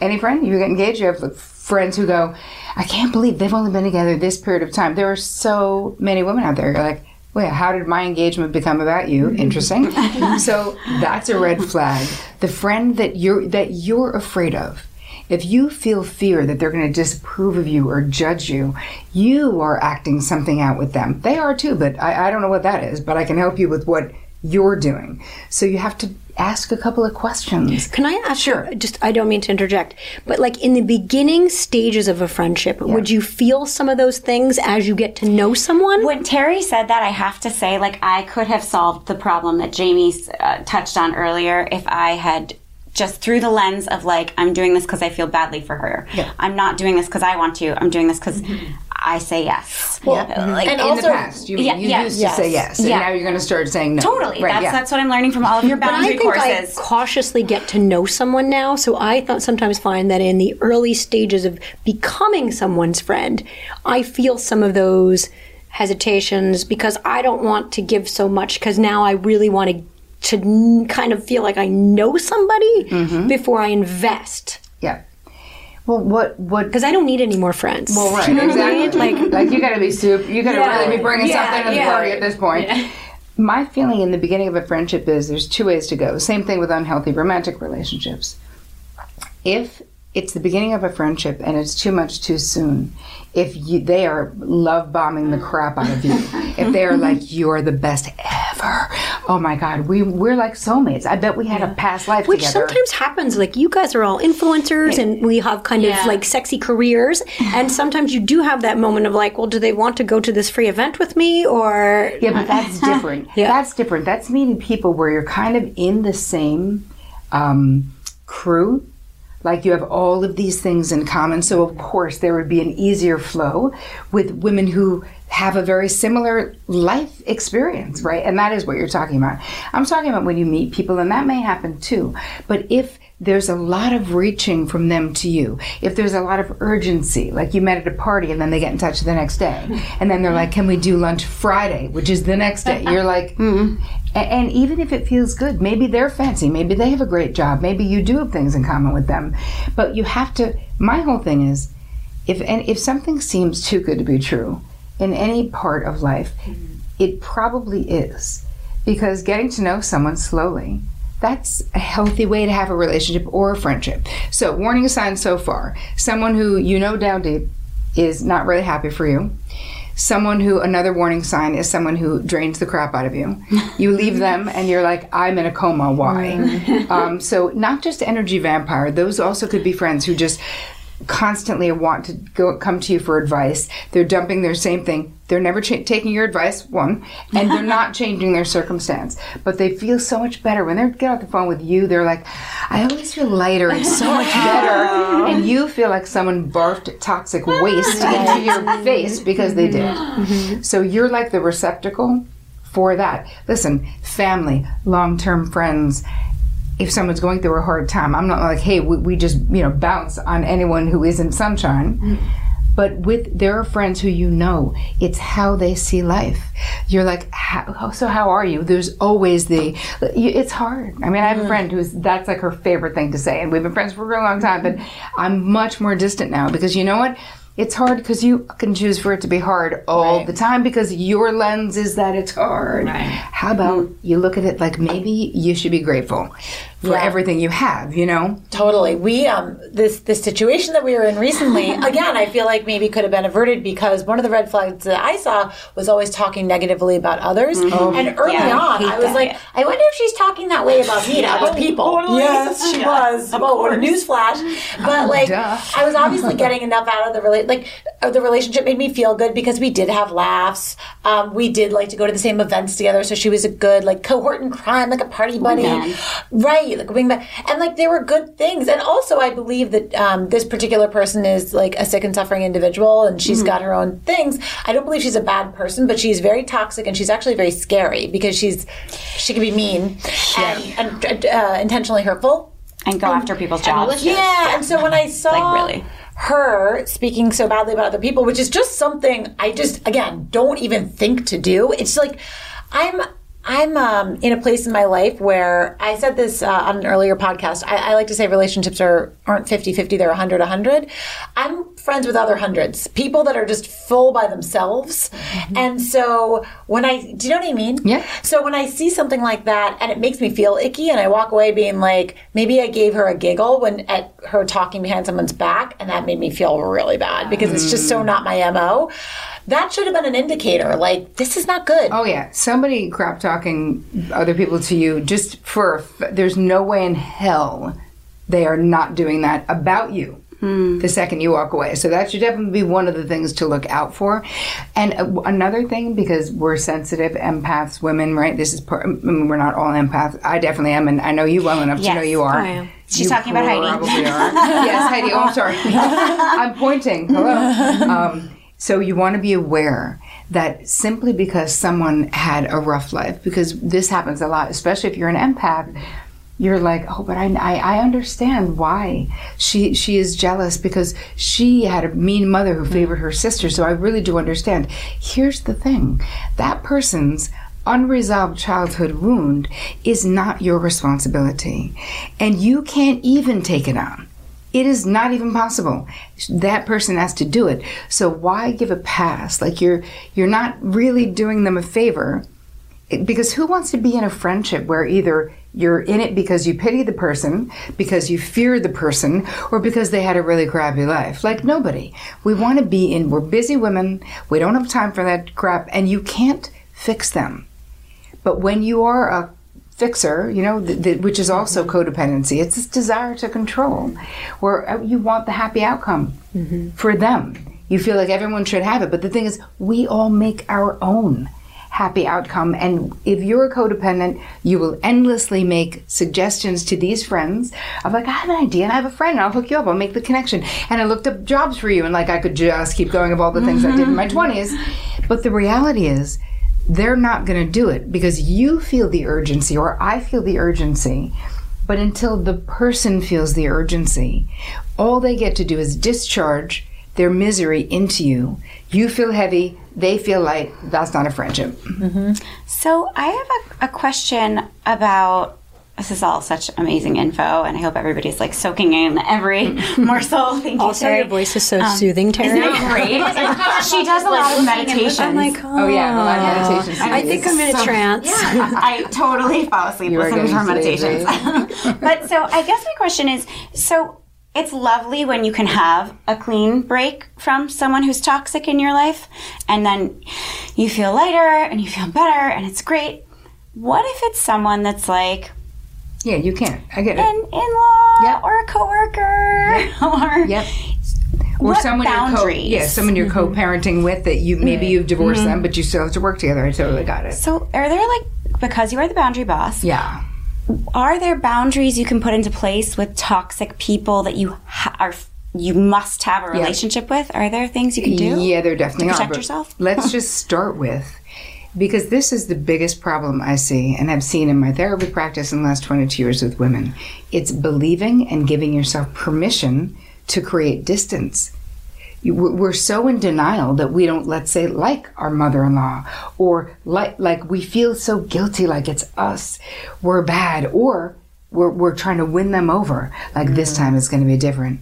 Any friend? You get engaged, you have friends who go, I can't believe they've only been together this period of time. There are so many women out there. You're like, wait, how did my engagement become about you? Interesting. So that's a red flag. The friend that you're that you're afraid of. If you feel fear that they're going to disapprove of you or judge you, you are acting something out with them. They are too, but I, I don't know what that is, but I can help you with what you're doing. So you have to ask a couple of questions. Can I ask? Sure. Just, I don't mean to interject, but like in the beginning stages of a friendship, yeah. would you feel some of those things as you get to know someone? When Terry said that, I have to say, like, I could have solved the problem that Jamie uh, touched on earlier if I had just through the lens of like, I'm doing this because I feel badly for her. Yeah. I'm not doing this because I want to. I'm doing this because mm-hmm. I say yes. Well, yeah. like, and in also, the past, you, yeah, you yeah, used yes. to say yes, and yeah. now you're going to start saying no. Totally. Right, that's, yeah. that's what I'm learning from all of your boundary but I think courses. I cautiously get to know someone now, so I th- sometimes find that in the early stages of becoming someone's friend, I feel some of those hesitations because I don't want to give so much because now I really want to to kind of feel like I know somebody mm-hmm. before I invest. Yeah. Well, what what? Because I don't need any more friends. Well, right, exactly. like, like you got to be soup. You got to yeah, really be bringing yeah, something to the yeah. party at this point. Yeah. My feeling in the beginning of a friendship is there's two ways to go. Same thing with unhealthy romantic relationships. If it's the beginning of a friendship and it's too much too soon, if you, they are love bombing the crap out of you, if they are like, you're the best ever, oh my God, we, we're like soulmates. I bet we had yeah. a past life Which together. Which sometimes happens. Like, you guys are all influencers yeah. and we have kind yeah. of like sexy careers. And sometimes you do have that moment of like, well, do they want to go to this free event with me or? Yeah, but that's different. yeah. That's different. That's meeting people where you're kind of in the same um, crew. Like you have all of these things in common. So of course there would be an easier flow with women who have a very similar life experience, right? And that is what you're talking about. I'm talking about when you meet people, and that may happen too. But if there's a lot of reaching from them to you, if there's a lot of urgency, like you met at a party and then they get in touch the next day, and then they're like, can we do lunch Friday, which is the next day? You're like, mm-mm. And even if it feels good, maybe they're fancy, maybe they have a great job, maybe you do have things in common with them. But you have to, my whole thing is, if and if something seems too good to be true in any part of life, mm-hmm. it probably is. Because getting to know someone slowly, that's a healthy way to have a relationship or a friendship. So warning signs so far. Someone who you know down deep is not really happy for you. Someone who, another warning sign is someone who drains the crap out of you. You leave them and you're like, I'm in a coma, why? um, so not just energy vampire, those also could be friends who just constantly want to go come to you for advice. They're dumping their same thing. They're never cha- taking your advice, one, and they're not changing their circumstance. But they feel so much better. When they get off the phone with you, they're like, I always feel lighter and so much better. And you feel like someone barfed toxic waste into your face because they did. Mm-hmm. So you're like the receptacle for that. Listen, family, long-term friends, if someone's going through a hard time, I'm not like, hey, we, we just, you know, bounce on anyone who isn't sunshine. Mm-hmm. But with, there are friends who you know, it's how they see life. You're like, how, so how are you? There's always the, it's hard. I mean, I have a friend who's, that's like her favorite thing to say. And we've been friends for a real long time, but I'm much more distant now because you know what? It's hard because you can choose for it to be hard all right. the time because your lens is that it's hard. Right. How about you look at it like maybe you should be grateful for yeah. everything you have, you know? Totally. We, um, this, this situation that we were in recently, again, I feel like maybe could have been averted because one of the red flags that I saw was always talking negatively about others. Mm-hmm. Oh, and early yeah, on, I, I was that. like, I wonder if she's talking that way about me to other people. Totally. Yes, she was. About oh, newsflash. But like, Duh. I was obviously getting enough out of the relationship. Like, the relationship made me feel good because we did have laughs. Um, we did like to go to the same events together. So she was a good, like, cohort in crime, like a party buddy. Ooh, right. Like, wing back. And, like, there were good things. And also, I believe that um, this particular person is, like, a sick and suffering individual and she's mm-hmm. got her own things. I don't believe she's a bad person, but she's very toxic and she's actually very scary because she's, she can be mean yeah. and, and uh, intentionally hurtful. And go and, after people's jobs. Yeah. yeah. And so when I saw... like, really? Her speaking so badly about other people, which is just something I just, again, don't even think to do. It's like I'm I'm um, in a place in my life where I said this uh, on an earlier podcast. I, I like to say relationships are, aren't fifty-fifty, they're one hundred one hundred. I'm friends with other hundreds, people that are just full by themselves. Mm-hmm. And so when I, do you know what I mean? Yeah. So when I see something like that and it makes me feel icky and I walk away being like, maybe I gave her a giggle when at her talking behind someone's back and that made me feel really bad because mm. it's just so not my M O. That should have been an indicator. Like, this is not good. Oh, yeah. Somebody crap talking other people to you just for, there's no way in hell they are not doing that about you hmm. the second you walk away. So that should definitely be one of the things to look out for. And uh, another thing, because we're sensitive empaths, women, right? This is part, I mean, we're not all empaths. I definitely am, and I know you well enough yes. to know you are. I am. She's you talking about Heidi. Yes, Heidi. Oh, I'm sorry. I'm pointing. Hello. Um, So you want to be aware that simply because someone had a rough life, because this happens a lot, especially if you're an empath, you're like, oh, but I, I, I understand why she she is jealous because she had a mean mother who favored her sister, so I really do understand. Here's the thing. That person's unresolved childhood wound is not your responsibility, and you can't even take it on. It is not even possible. That person has to do it. So why give a pass? Like you're you're not really doing them a favor. Because who wants to be in a friendship where either you're in it because you pity the person, because you fear the person, or because they had a really crappy life? Like nobody. We want to be in, we're busy women, we don't have time for that crap, and you can't fix them. But when you are a fixer, you know, th- th- which is also codependency. It's this desire to control, where you want the happy outcome mm-hmm. for them. You feel like everyone should have it, but the thing is, we all make our own. happy outcome. And if you're a codependent, you will endlessly make suggestions to these friends. I'm like, I have an idea and I have a friend and I'll hook you up. I'll make the connection. And I looked up jobs for you. And like, I could just keep going of all the things mm-hmm. I did in my twenties. But the reality is they're not going to do it because you feel the urgency or I feel the urgency. But until the person feels the urgency, all they get to do is discharge their misery into you. You feel heavy, they feel light. That's not a friendship. Mm-hmm. So I have a, a question about, this is all such amazing info, and I hope everybody's like soaking in every morsel. Thank you, also, Terry. Your voice is so um, soothing, Terry. Isn't it great? She does a lot of meditations. I'm like, oh, oh yeah, a lot of meditations. I, I think I'm in a so, trance. Yeah, I totally fall asleep you listening to her meditations. But so I guess my question is, so it's lovely when you can have a clean break from someone who's toxic in your life, and then you feel lighter and you feel better, and it's great. What if it's someone that's like, yeah, you can. I get it. An in-law yep. or a coworker yep. or yep. or what someone boundaries? You're co- yeah, someone you're mm-hmm. co-parenting with that you maybe you've divorced mm-hmm. them, but you still have to work together. I totally got it. So, are there like because you are the boundary boss? Yeah. Are there boundaries you can put into place with toxic people that you ha- are you must have a relationship yeah. with? Are there things you can do? Yeah, there definitely to protect are. Protect yourself. Let's just start with. Because this is the biggest problem I see and I've seen in my therapy practice in the last twenty-two years with women. It's believing and giving yourself permission to create distance. We're so in denial that we don't, let's say, like our mother-in-law or like, like we feel so guilty like it's us, we're bad, or we're we're trying to win them over. Like mm-hmm. this time it's going to be different.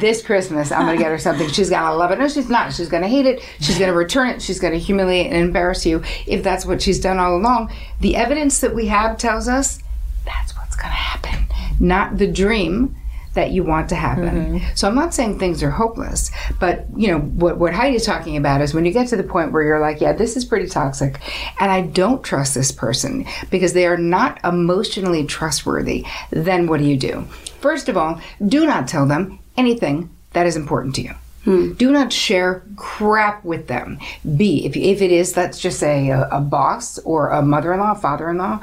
This Christmas I'm going to get her something. She's going to love it. No, she's not. She's going to hate it. She's going to return it. She's going to humiliate and embarrass you if that's what she's done all along. The evidence that we have tells us that's what's going to happen, not the dream that you want to happen. Mm-hmm. So I'm not saying things are hopeless, but you know what, what Heidi's talking about is when you get to the point where you're like, yeah, this is pretty toxic and I don't trust this person because they are not emotionally trustworthy, then what do you do? First of all, do not tell them anything that is important to you. Hmm. Do not share crap with them. B, if, if it is, let's just say a, a boss or a mother-in-law, father-in-law,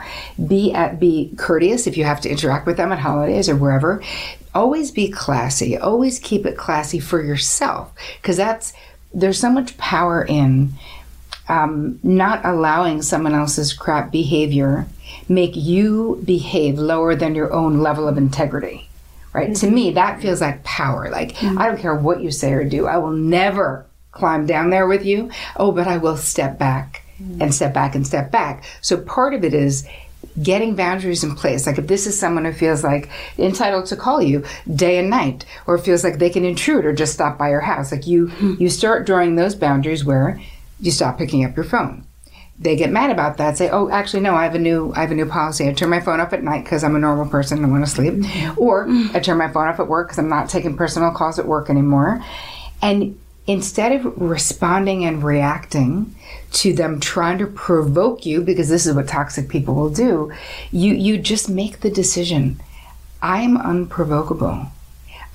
be at, be courteous if you have to interact with them at holidays or wherever. Always be classy. Always keep it classy for yourself because that's there's so much power in um, not allowing someone else's crap behavior make you behave lower than your own level of integrity. Right? Mm-hmm. To me, that feels like power. Like, mm-hmm. I don't care what you say or do. I will never climb down there with you. Oh, but I will step back mm-hmm. and step back and step back. So part of it is getting boundaries in place. Like if this is someone who feels like entitled to call you day and night or feels like they can intrude or just stop by your house. Like you, mm-hmm. you start drawing those boundaries where you stop picking up your phone. They get mad about that, say, oh, actually, no, I have a new I have a new policy. I turn my phone off at night because I'm a normal person and I want to sleep. Or I turn my phone off at work because I'm not taking personal calls at work anymore. And instead of responding and reacting to them trying to provoke you, because this is what toxic people will do, you, you just make the decision. I'm unprovocable.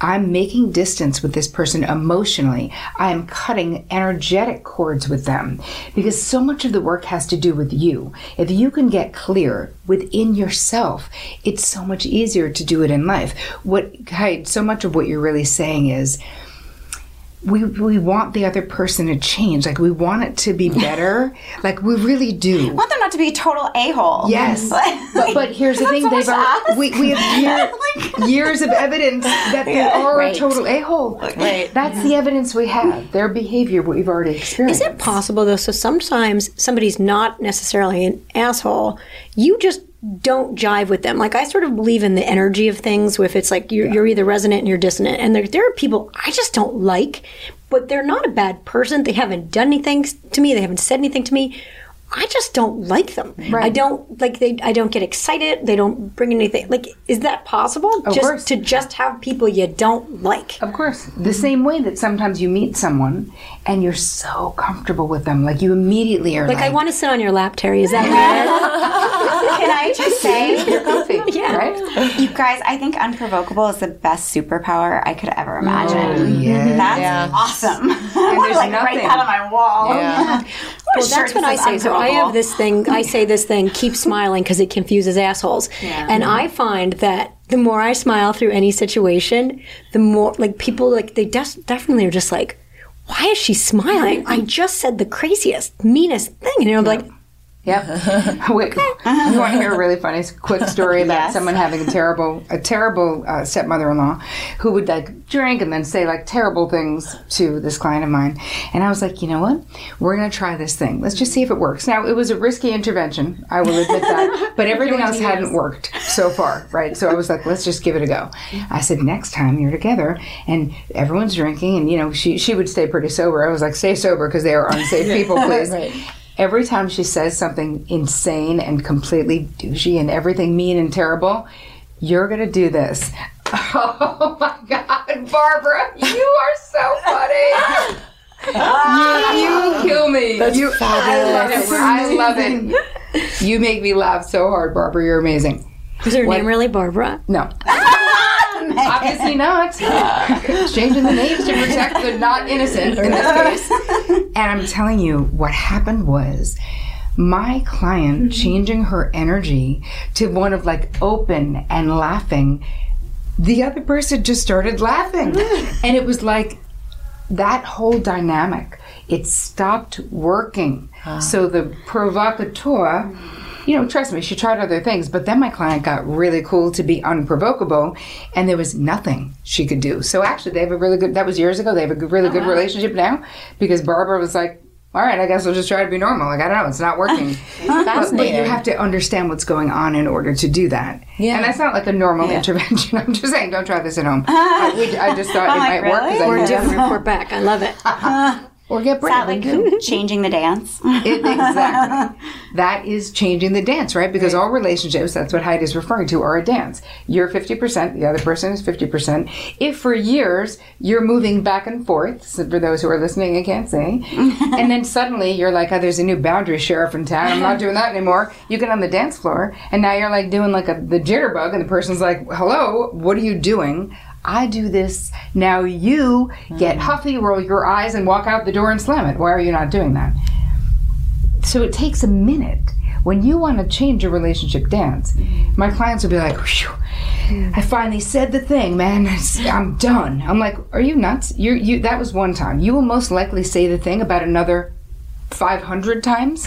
I'm making distance with this person emotionally. I am cutting energetic cords with them because so much of the work has to do with you. If you can get clear within yourself, it's so much easier to do it in life. What, so much of what you're really saying is, We we want the other person to change. Like, we want it to be better. Like, we really do. I want them not to be a total a-hole. Yes. Like, but, but here's the thing. They've already, we, we have year, like, years of evidence that they yeah, are right. a total a-hole. Right. That's yeah. the evidence we have. Their behavior, what we've already experienced. Is it possible, though? So sometimes somebody's not necessarily an asshole. You just don't jive with them. Like, I sort of believe in the energy of things. If it's like you're, yeah. you're either resonant and you're dissonant, and there, there are people I just don't like, but they're not a bad person. They haven't done anything to me. They haven't said anything to me. I just don't like them. Right. I don't like they. I don't get excited. They don't bring anything. Like, is that possible? Of just course. To just have people you don't like. Of course. The mm-hmm. same way that sometimes you meet someone and you're so comfortable with them, like you immediately are like, like I want to sit on your lap, Terry. Is that weird? Can I just say you're comfy? Yeah. Right? You guys, I think unprovocable is the best superpower I could ever imagine. Oh, yes. That's yes. awesome. And I want to like nothing. Write that on my wall. Yeah. Well, that's what I say. So I have this thing, I say this thing, keep smiling because it confuses assholes. Yeah. And I find that the more I smile through any situation, the more, like, people, like, they def- definitely are just like, why is she smiling? I just said the craziest, meanest thing. And I'm like, yep. Wait, you want to hear a really funny, quick story about yes. someone having a terrible, a terrible uh, stepmother-in-law who would like drink and then say like terrible things to this client of mine. And I was like, you know what? We're going to try this thing. Let's just see if it works. Now it was a risky intervention. I will admit that, but everything else hadn't worked so far, right? So I was like, let's just give it a go. I said, next time you're together and everyone's drinking, and you know she she would stay pretty sober. I was like, stay sober because they are unsafe people, please. Right. Every time she says something insane and completely douchey and everything mean and terrible, you're going to do this. Oh, my God, Barbara, you are so funny. You, you kill me. That's you, fabulous. I love it. I love it. You make me laugh so hard, Barbara. You're amazing. Is her what? Name really Barbara? No. Obviously not. Changing the names to protect the not innocent in this case. And I'm telling you, what happened was my client mm-hmm. changing her energy to one of like open and laughing. The other person just started laughing. Mm. And it was like that whole dynamic, it stopped working. Huh. So the provocateur... You know, trust me, she tried other things, but then my client got really cool to be unprovocable, and there was nothing she could do. So actually, they have a really good, that was years ago, they have a good, really oh, good wow. relationship now, because Barbara was like, all right, I guess we'll just try to be normal. Like, I don't know, it's not working. but, but you have to understand what's going on in order to do that. Yeah. And that's not like a normal yeah. intervention. I'm just saying, don't try this at home. I, we, I just thought oh, it might really? work. Or yeah. do and report back. I love it. Uh-huh. Or get brave. Is that like changing the dance? It, exactly. That is changing the dance, right? Because right. all relationships, that's what Heidi's referring to, are a dance. You're fifty percent, the other person is fifty percent. If for years you're moving back and forth, so for those who are listening and can't see, and then suddenly you're like, oh, there's a new boundary sheriff in town. I'm not doing that anymore. You get on the dance floor, and now you're like doing like a, the jitterbug, and the person's like, hello, what are you doing? I do this, now you get huffy, roll your eyes, and walk out the door and slam it. Why are you not doing that? So it takes a minute. When you want to change a relationship dance, my clients will be like, I finally said the thing, man. I'm done. I'm like, are you nuts? You, you. That was one time. You will most likely say the thing about another five hundred times,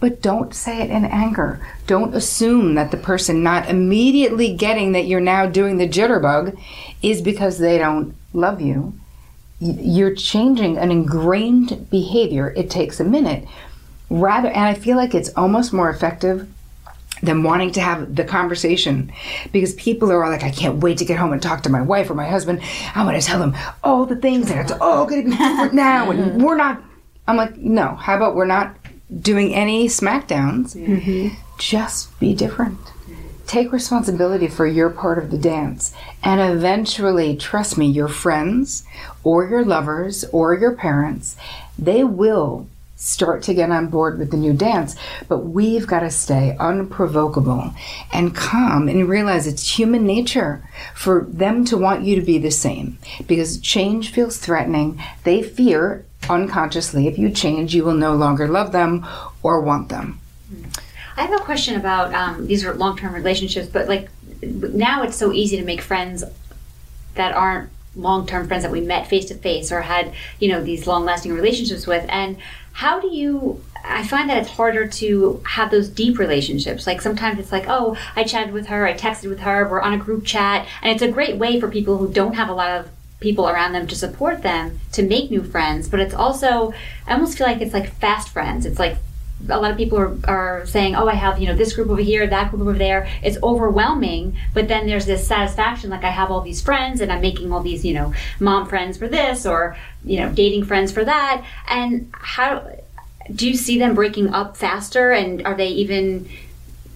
but don't say it in anger. Don't assume that the person not immediately getting that you're now doing the jitterbug is because they don't love you. You're changing an ingrained behavior. It takes a minute. Rather, and I feel like it's almost more effective than wanting to have the conversation, because people are all like, I can't wait to get home and talk to my wife or my husband. I want to tell them all the things and it's all going to be different now and we're not. I'm like, no, how about we're not doing any smackdowns? Mm-hmm. Just be different. Take responsibility for your part of the dance. And eventually, trust me, your friends or your lovers or your parents, they will start to get on board with the new dance. But we've got to stay unprovocable and calm and realize it's human nature for them to want you to be the same. Because change feels threatening. They fear unconsciously, if you change, you will no longer love them or want them. I have a question about um, these are long-term relationships, but like now it's so easy to make friends that aren't long-term friends that we met face-to-face or had, you know, these long-lasting relationships with. And how do you, I find that it's harder to have those deep relationships. Like sometimes it's like, oh, I chatted with her, I texted with her, we're on a group chat. And it's a great way for people who don't have a lot of people around them to support them to make new friends, but it's also, I almost feel like it's like fast friends. It's like a lot of people are, are saying, oh, I have, you know, this group over here, that group over there. It's overwhelming, but then there's this satisfaction, like I have all these friends and I'm making all these, you know, mom friends for this or, you know, dating friends for that. And how do you see them breaking up faster? And are they even,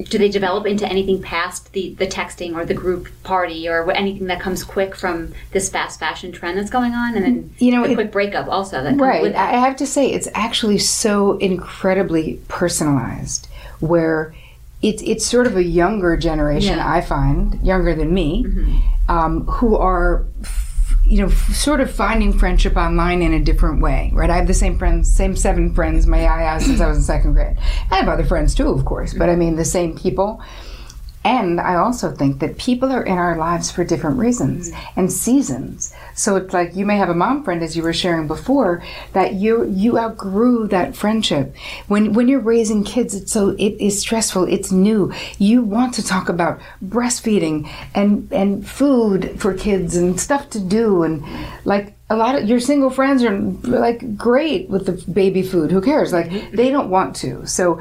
do they develop into anything past the, the texting or the group party or anything that comes quick from this fast fashion trend that's going on? And then you know, the it, quick breakup also. That right. With I have to say it's actually so incredibly personalized where it's, it's sort of a younger generation, yeah. I find, younger than me, mm-hmm. um, who are... F- you know, f- sort of finding friendship online in a different way, right? I have the same friends, same seven friends my I have since I was in second grade. I have other friends too, of course, but I mean the same people. And I also think that people are in our lives for different reasons and seasons. So it's like you may have a mom friend, as you were sharing before, that you you outgrew that friendship. When when you're raising kids, it's so it is stressful. It's new. You want to talk about breastfeeding and and food for kids and stuff to do, and like a lot of your single friends are like great with the baby food. Who cares? Like they don't want to. So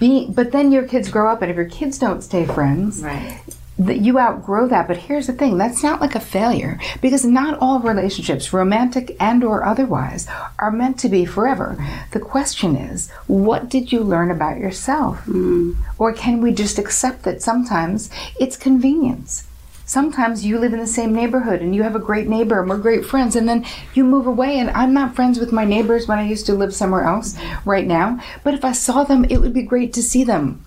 being, but then your kids grow up, and if your kids don't stay friends, right, that you outgrow that. But here's the thing, that's not like a failure, because not all relationships, romantic and or otherwise, are meant to be forever. The question is, what did you learn about yourself? Mm. Or can we just accept that sometimes it's convenience? Sometimes you live in the same neighborhood and you have a great neighbor and we're great friends, and then you move away, and I'm not friends with my neighbors when I used to live somewhere else right now, but if I saw them, it would be great to see them.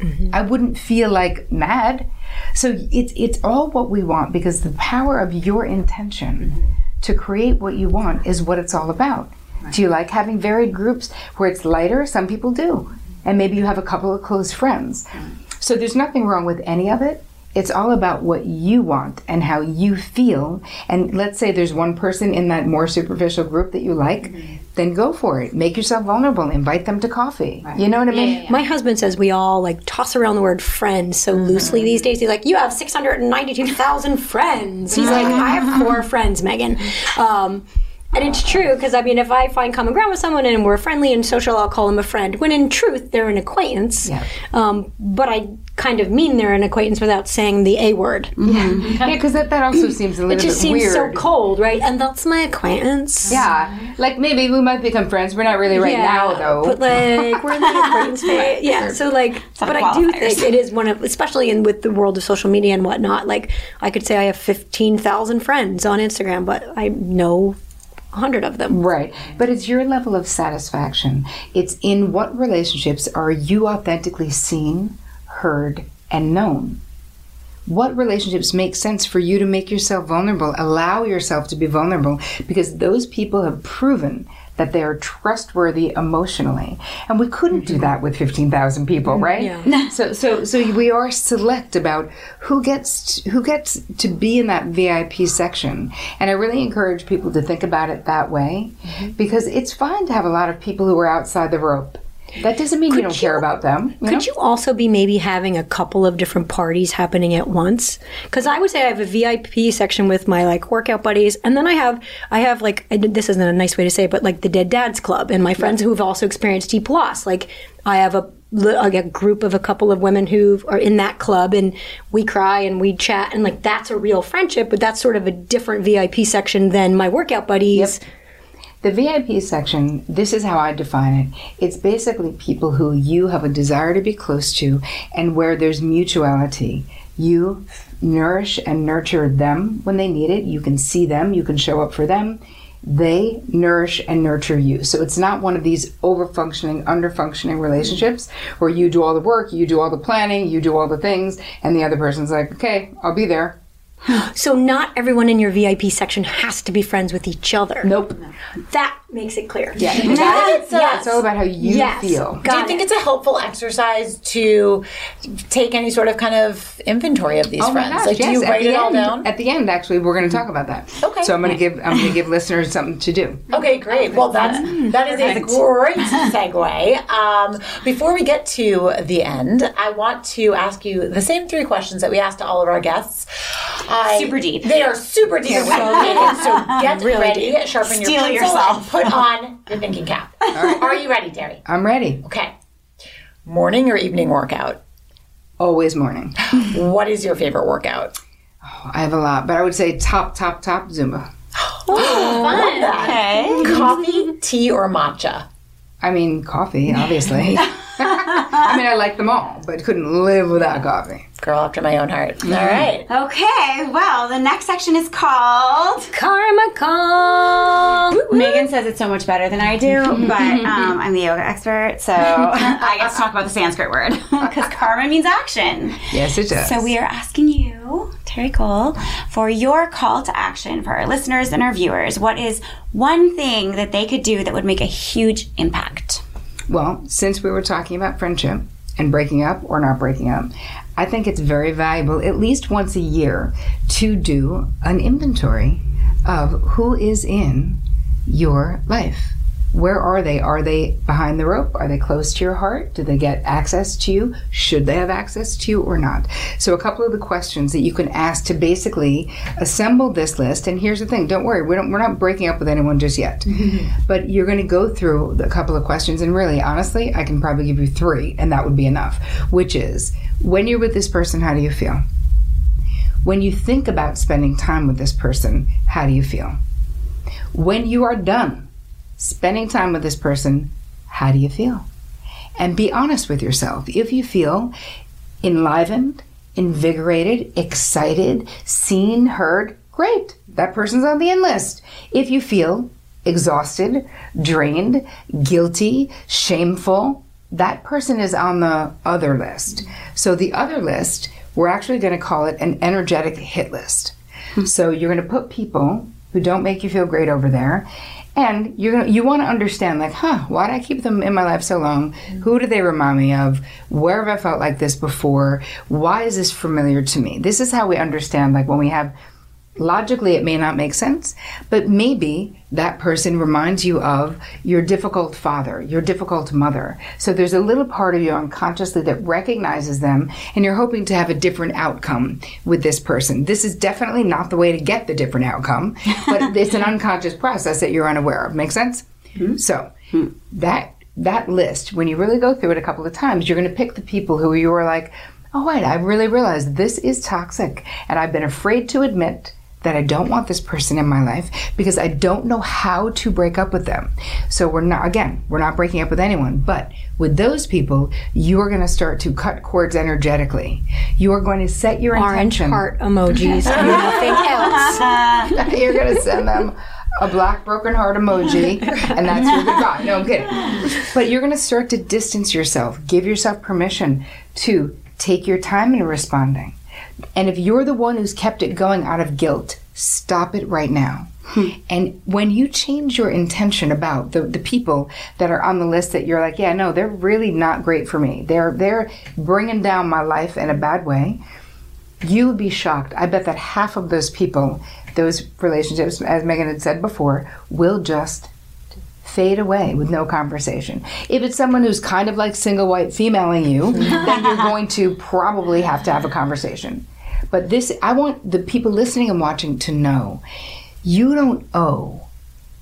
Mm-hmm. I wouldn't feel like mad. So it's it's all what we want, because the power of your intention mm-hmm. to create what you want is what it's all about. Right. Do you like having varied groups where it's lighter? Some people do. And maybe you have a couple of close friends. So there's nothing wrong with any of it. It's all about what you want and how you feel. And let's say there's one person in that more superficial group that you like, mm-hmm. then go for it. Make yourself vulnerable. Invite them to coffee. Right. You know what I mean? Yeah, yeah, yeah. My husband says we all like toss around the word friend so mm-hmm. loosely these days. He's like, you have six hundred ninety-two thousand friends. He's like, I have four friends, Megan. Um, and it's true, because I mean, if I find common ground with someone and we're friendly and social, I'll call them a friend, when in truth, they're an acquaintance. Yeah. Um, but I kind of mean they're an acquaintance without saying the A word. Mm-hmm. Yeah, because yeah, that, that also seems a little bit weird. It just seems weird. So cold, right? And that's my acquaintance. Yeah. Like, maybe we might become friends. We're not really right yeah, now, though. But, like, we're in the acquaintance phase. Yeah, so, like, but I do think it is one of, especially in with the world of social media and whatnot, like, I could say I have fifteen thousand friends on Instagram, but I know a hundred of them. Right. But it's your level of satisfaction. It's in what relationships are you authentically seen, heard, and known? What relationships make sense for you to make yourself vulnerable, allow yourself to be vulnerable, because those people have proven that they are trustworthy emotionally. And we couldn't mm-hmm. do that with fifteen thousand people, right? Yeah. So so so we are select about who gets to, who gets to be in that V I P section. And I really encourage people to think about it that way, mm-hmm. because it's fine to have a lot of people who are outside the rope. That doesn't mean could you don't you, care about them. You could know? You also be maybe having a couple of different parties happening at once? Because I would say I have a V I P section with my like workout buddies, and then I have I have like I, this isn't a nice way to say it, but like the Dead Dads Club and my friends yeah. who have also experienced deep loss. Like I have a, like a group of a couple of women who are in that club, and we cry and we chat, and like that's a real friendship, but that's sort of a different V I P section than my workout buddies. Yep. The V I P section, this is how I define it. It's basically people who you have a desire to be close to, and where there's mutuality. You nourish and nurture them when they need it. You can see them. You can show up for them. They nourish and nurture you. So it's not one of these over-functioning, under-functioning relationships where you do all the work, you do all the planning, you do all the things, and the other person's like, okay, I'll be there. So not everyone in your V I P section has to be friends with each other. Nope. That makes it clear. Yeah, it it's, yeah a, it's all about how you yes, feel. Do you think it. it's a helpful exercise to take any sort of kind of inventory of these oh friends? Gosh, like, yes. do you write it end, all down? At the end, actually, we're going to talk about that. Okay. So I'm going to give I'm going to give listeners something to do. Okay, great. Well, that's that is a great segue. Um, before we get to the end, I want to ask you the same three questions that we asked to all of our guests. I, super deep. They are super deep. So get really ready, deep. Sharpen Steal your pencil, yourself. Put on your thinking cap. All right. Are you ready, Terry? I'm ready. Okay. Morning or evening workout? Always morning. What is your favorite workout? Oh, I have a lot, but I would say top, top, top Zumba. Oh, oh fun. Okay. Coffee, tea, or matcha? I mean, coffee, obviously. I mean, I like them all, but couldn't live without coffee. Girl after my own heart. Mm-hmm. All right. Okay. Well, the next section is called Karma Call. Woo-woo. Megan says it's so much better than I do, but um, I'm the yoga expert, so I get to talk about the Sanskrit word because karma means action. Yes, it does. So we are asking you, Terry Cole, for your call to action for our listeners and our viewers. What is one thing that they could do that would make a huge impact? Well, since we were talking about friendship and breaking up or not breaking up, I think it's very valuable at least once a year to do an inventory of who is in your life. Where are they? Are they behind the rope? Are they close to your heart? Do they get access to you? Should they have access to you or not? So a couple of the questions that you can ask to basically assemble this list. And here's the thing. Don't worry. We don't, we're not breaking up with anyone just yet. Mm-hmm. But you're going to go through a couple of questions. And really, honestly, I can probably give you three. And that would be enough. Which is, when you're with this person, how do you feel? When you think about spending time with this person, how do you feel? When you are done spending time with this person, how do you feel? And be honest with yourself. If you feel enlivened, invigorated, excited, seen, heard, great. That person's on the in list. If you feel exhausted, drained, guilty, shameful, that person is on the other list. So the other list, we're actually going to call it an energetic hit list. Mm-hmm. So you're going to put people who don't make you feel great over there. And you're gonna, you want to understand, like, huh, why did I keep them in my life so long? Mm-hmm. Who do they remind me of? Where have I felt like this before? Why is this familiar to me? This is how we understand, like, when we have, logically it may not make sense, but maybe that person reminds you of your difficult father, your difficult mother. So there's a little part of you unconsciously that recognizes them, and you're hoping to have a different outcome with this person. This is definitely not the way to get the different outcome, but it's an unconscious process that you're unaware of. Make sense? Mm-hmm. So mm-hmm. that that list, when you really go through it a couple of times, you're going to pick the people who you are like, oh, wait, I really realized this is toxic, and I've been afraid to admit that I don't want this person in my life because I don't know how to break up with them. So we're not, again, we're not breaking up with anyone, but with those people, you are going to start to cut cords energetically. You are going to set your orange intention. Orange heart emojis and nothing else. You're going to send them a black broken heart emoji, and that's your goodbye. No, I'm kidding. But you're going to start to distance yourself. Give yourself permission to take your time in responding. And if you're the one who's kept it going out of guilt, stop it right now. Hmm. And when you change your intention about the, the people that are on the list that you're like, yeah, no, they're really not great for me. They're, they're bringing down my life in a bad way. You would be shocked. I bet that half of those people, those relationships, as Megan had said before, will just fade away with no conversation. If it's someone who's kind of like single white femaling you, then you're going to probably have to have a conversation. But this, I want the people listening and watching to know, you don't owe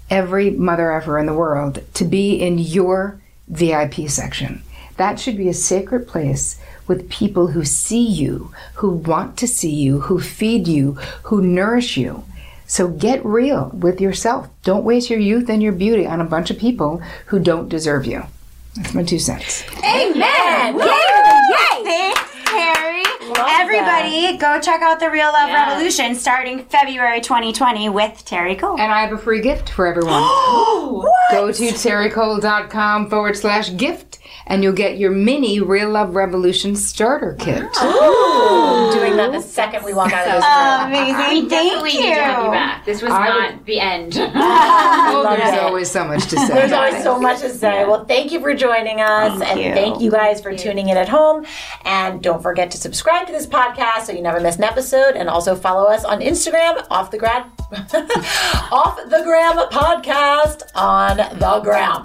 every mother ever in the world to be in your V I P section. That should be a sacred place with people who see you, who want to see you, who feed you, who nourish you. So get real with yourself. Don't waste your youth and your beauty on a bunch of people who don't deserve you. That's my two cents. Amen! Yay! Yay! Thanks, Terry. Love Everybody, that. Go check out the Real Love yeah. Revolution starting February twenty twenty with Terry Cole. And I have a free gift for everyone. Go to terrycole.com forward slash gift. And you'll get your mini Real Love Revolution starter kit. Ooh. Doing that the second we walk out of this room. Amazing. Thank you. Back. This was I not would... the end. Oh, there's it. always so much to say. There's always so much to say. Yeah. Well, thank you for joining us. Thank and you. thank you guys for thank tuning you. in at home. And don't forget to subscribe to this podcast so you never miss an episode. And also follow us on Instagram, Off the Gram, Off the Gram Podcast on the Gram.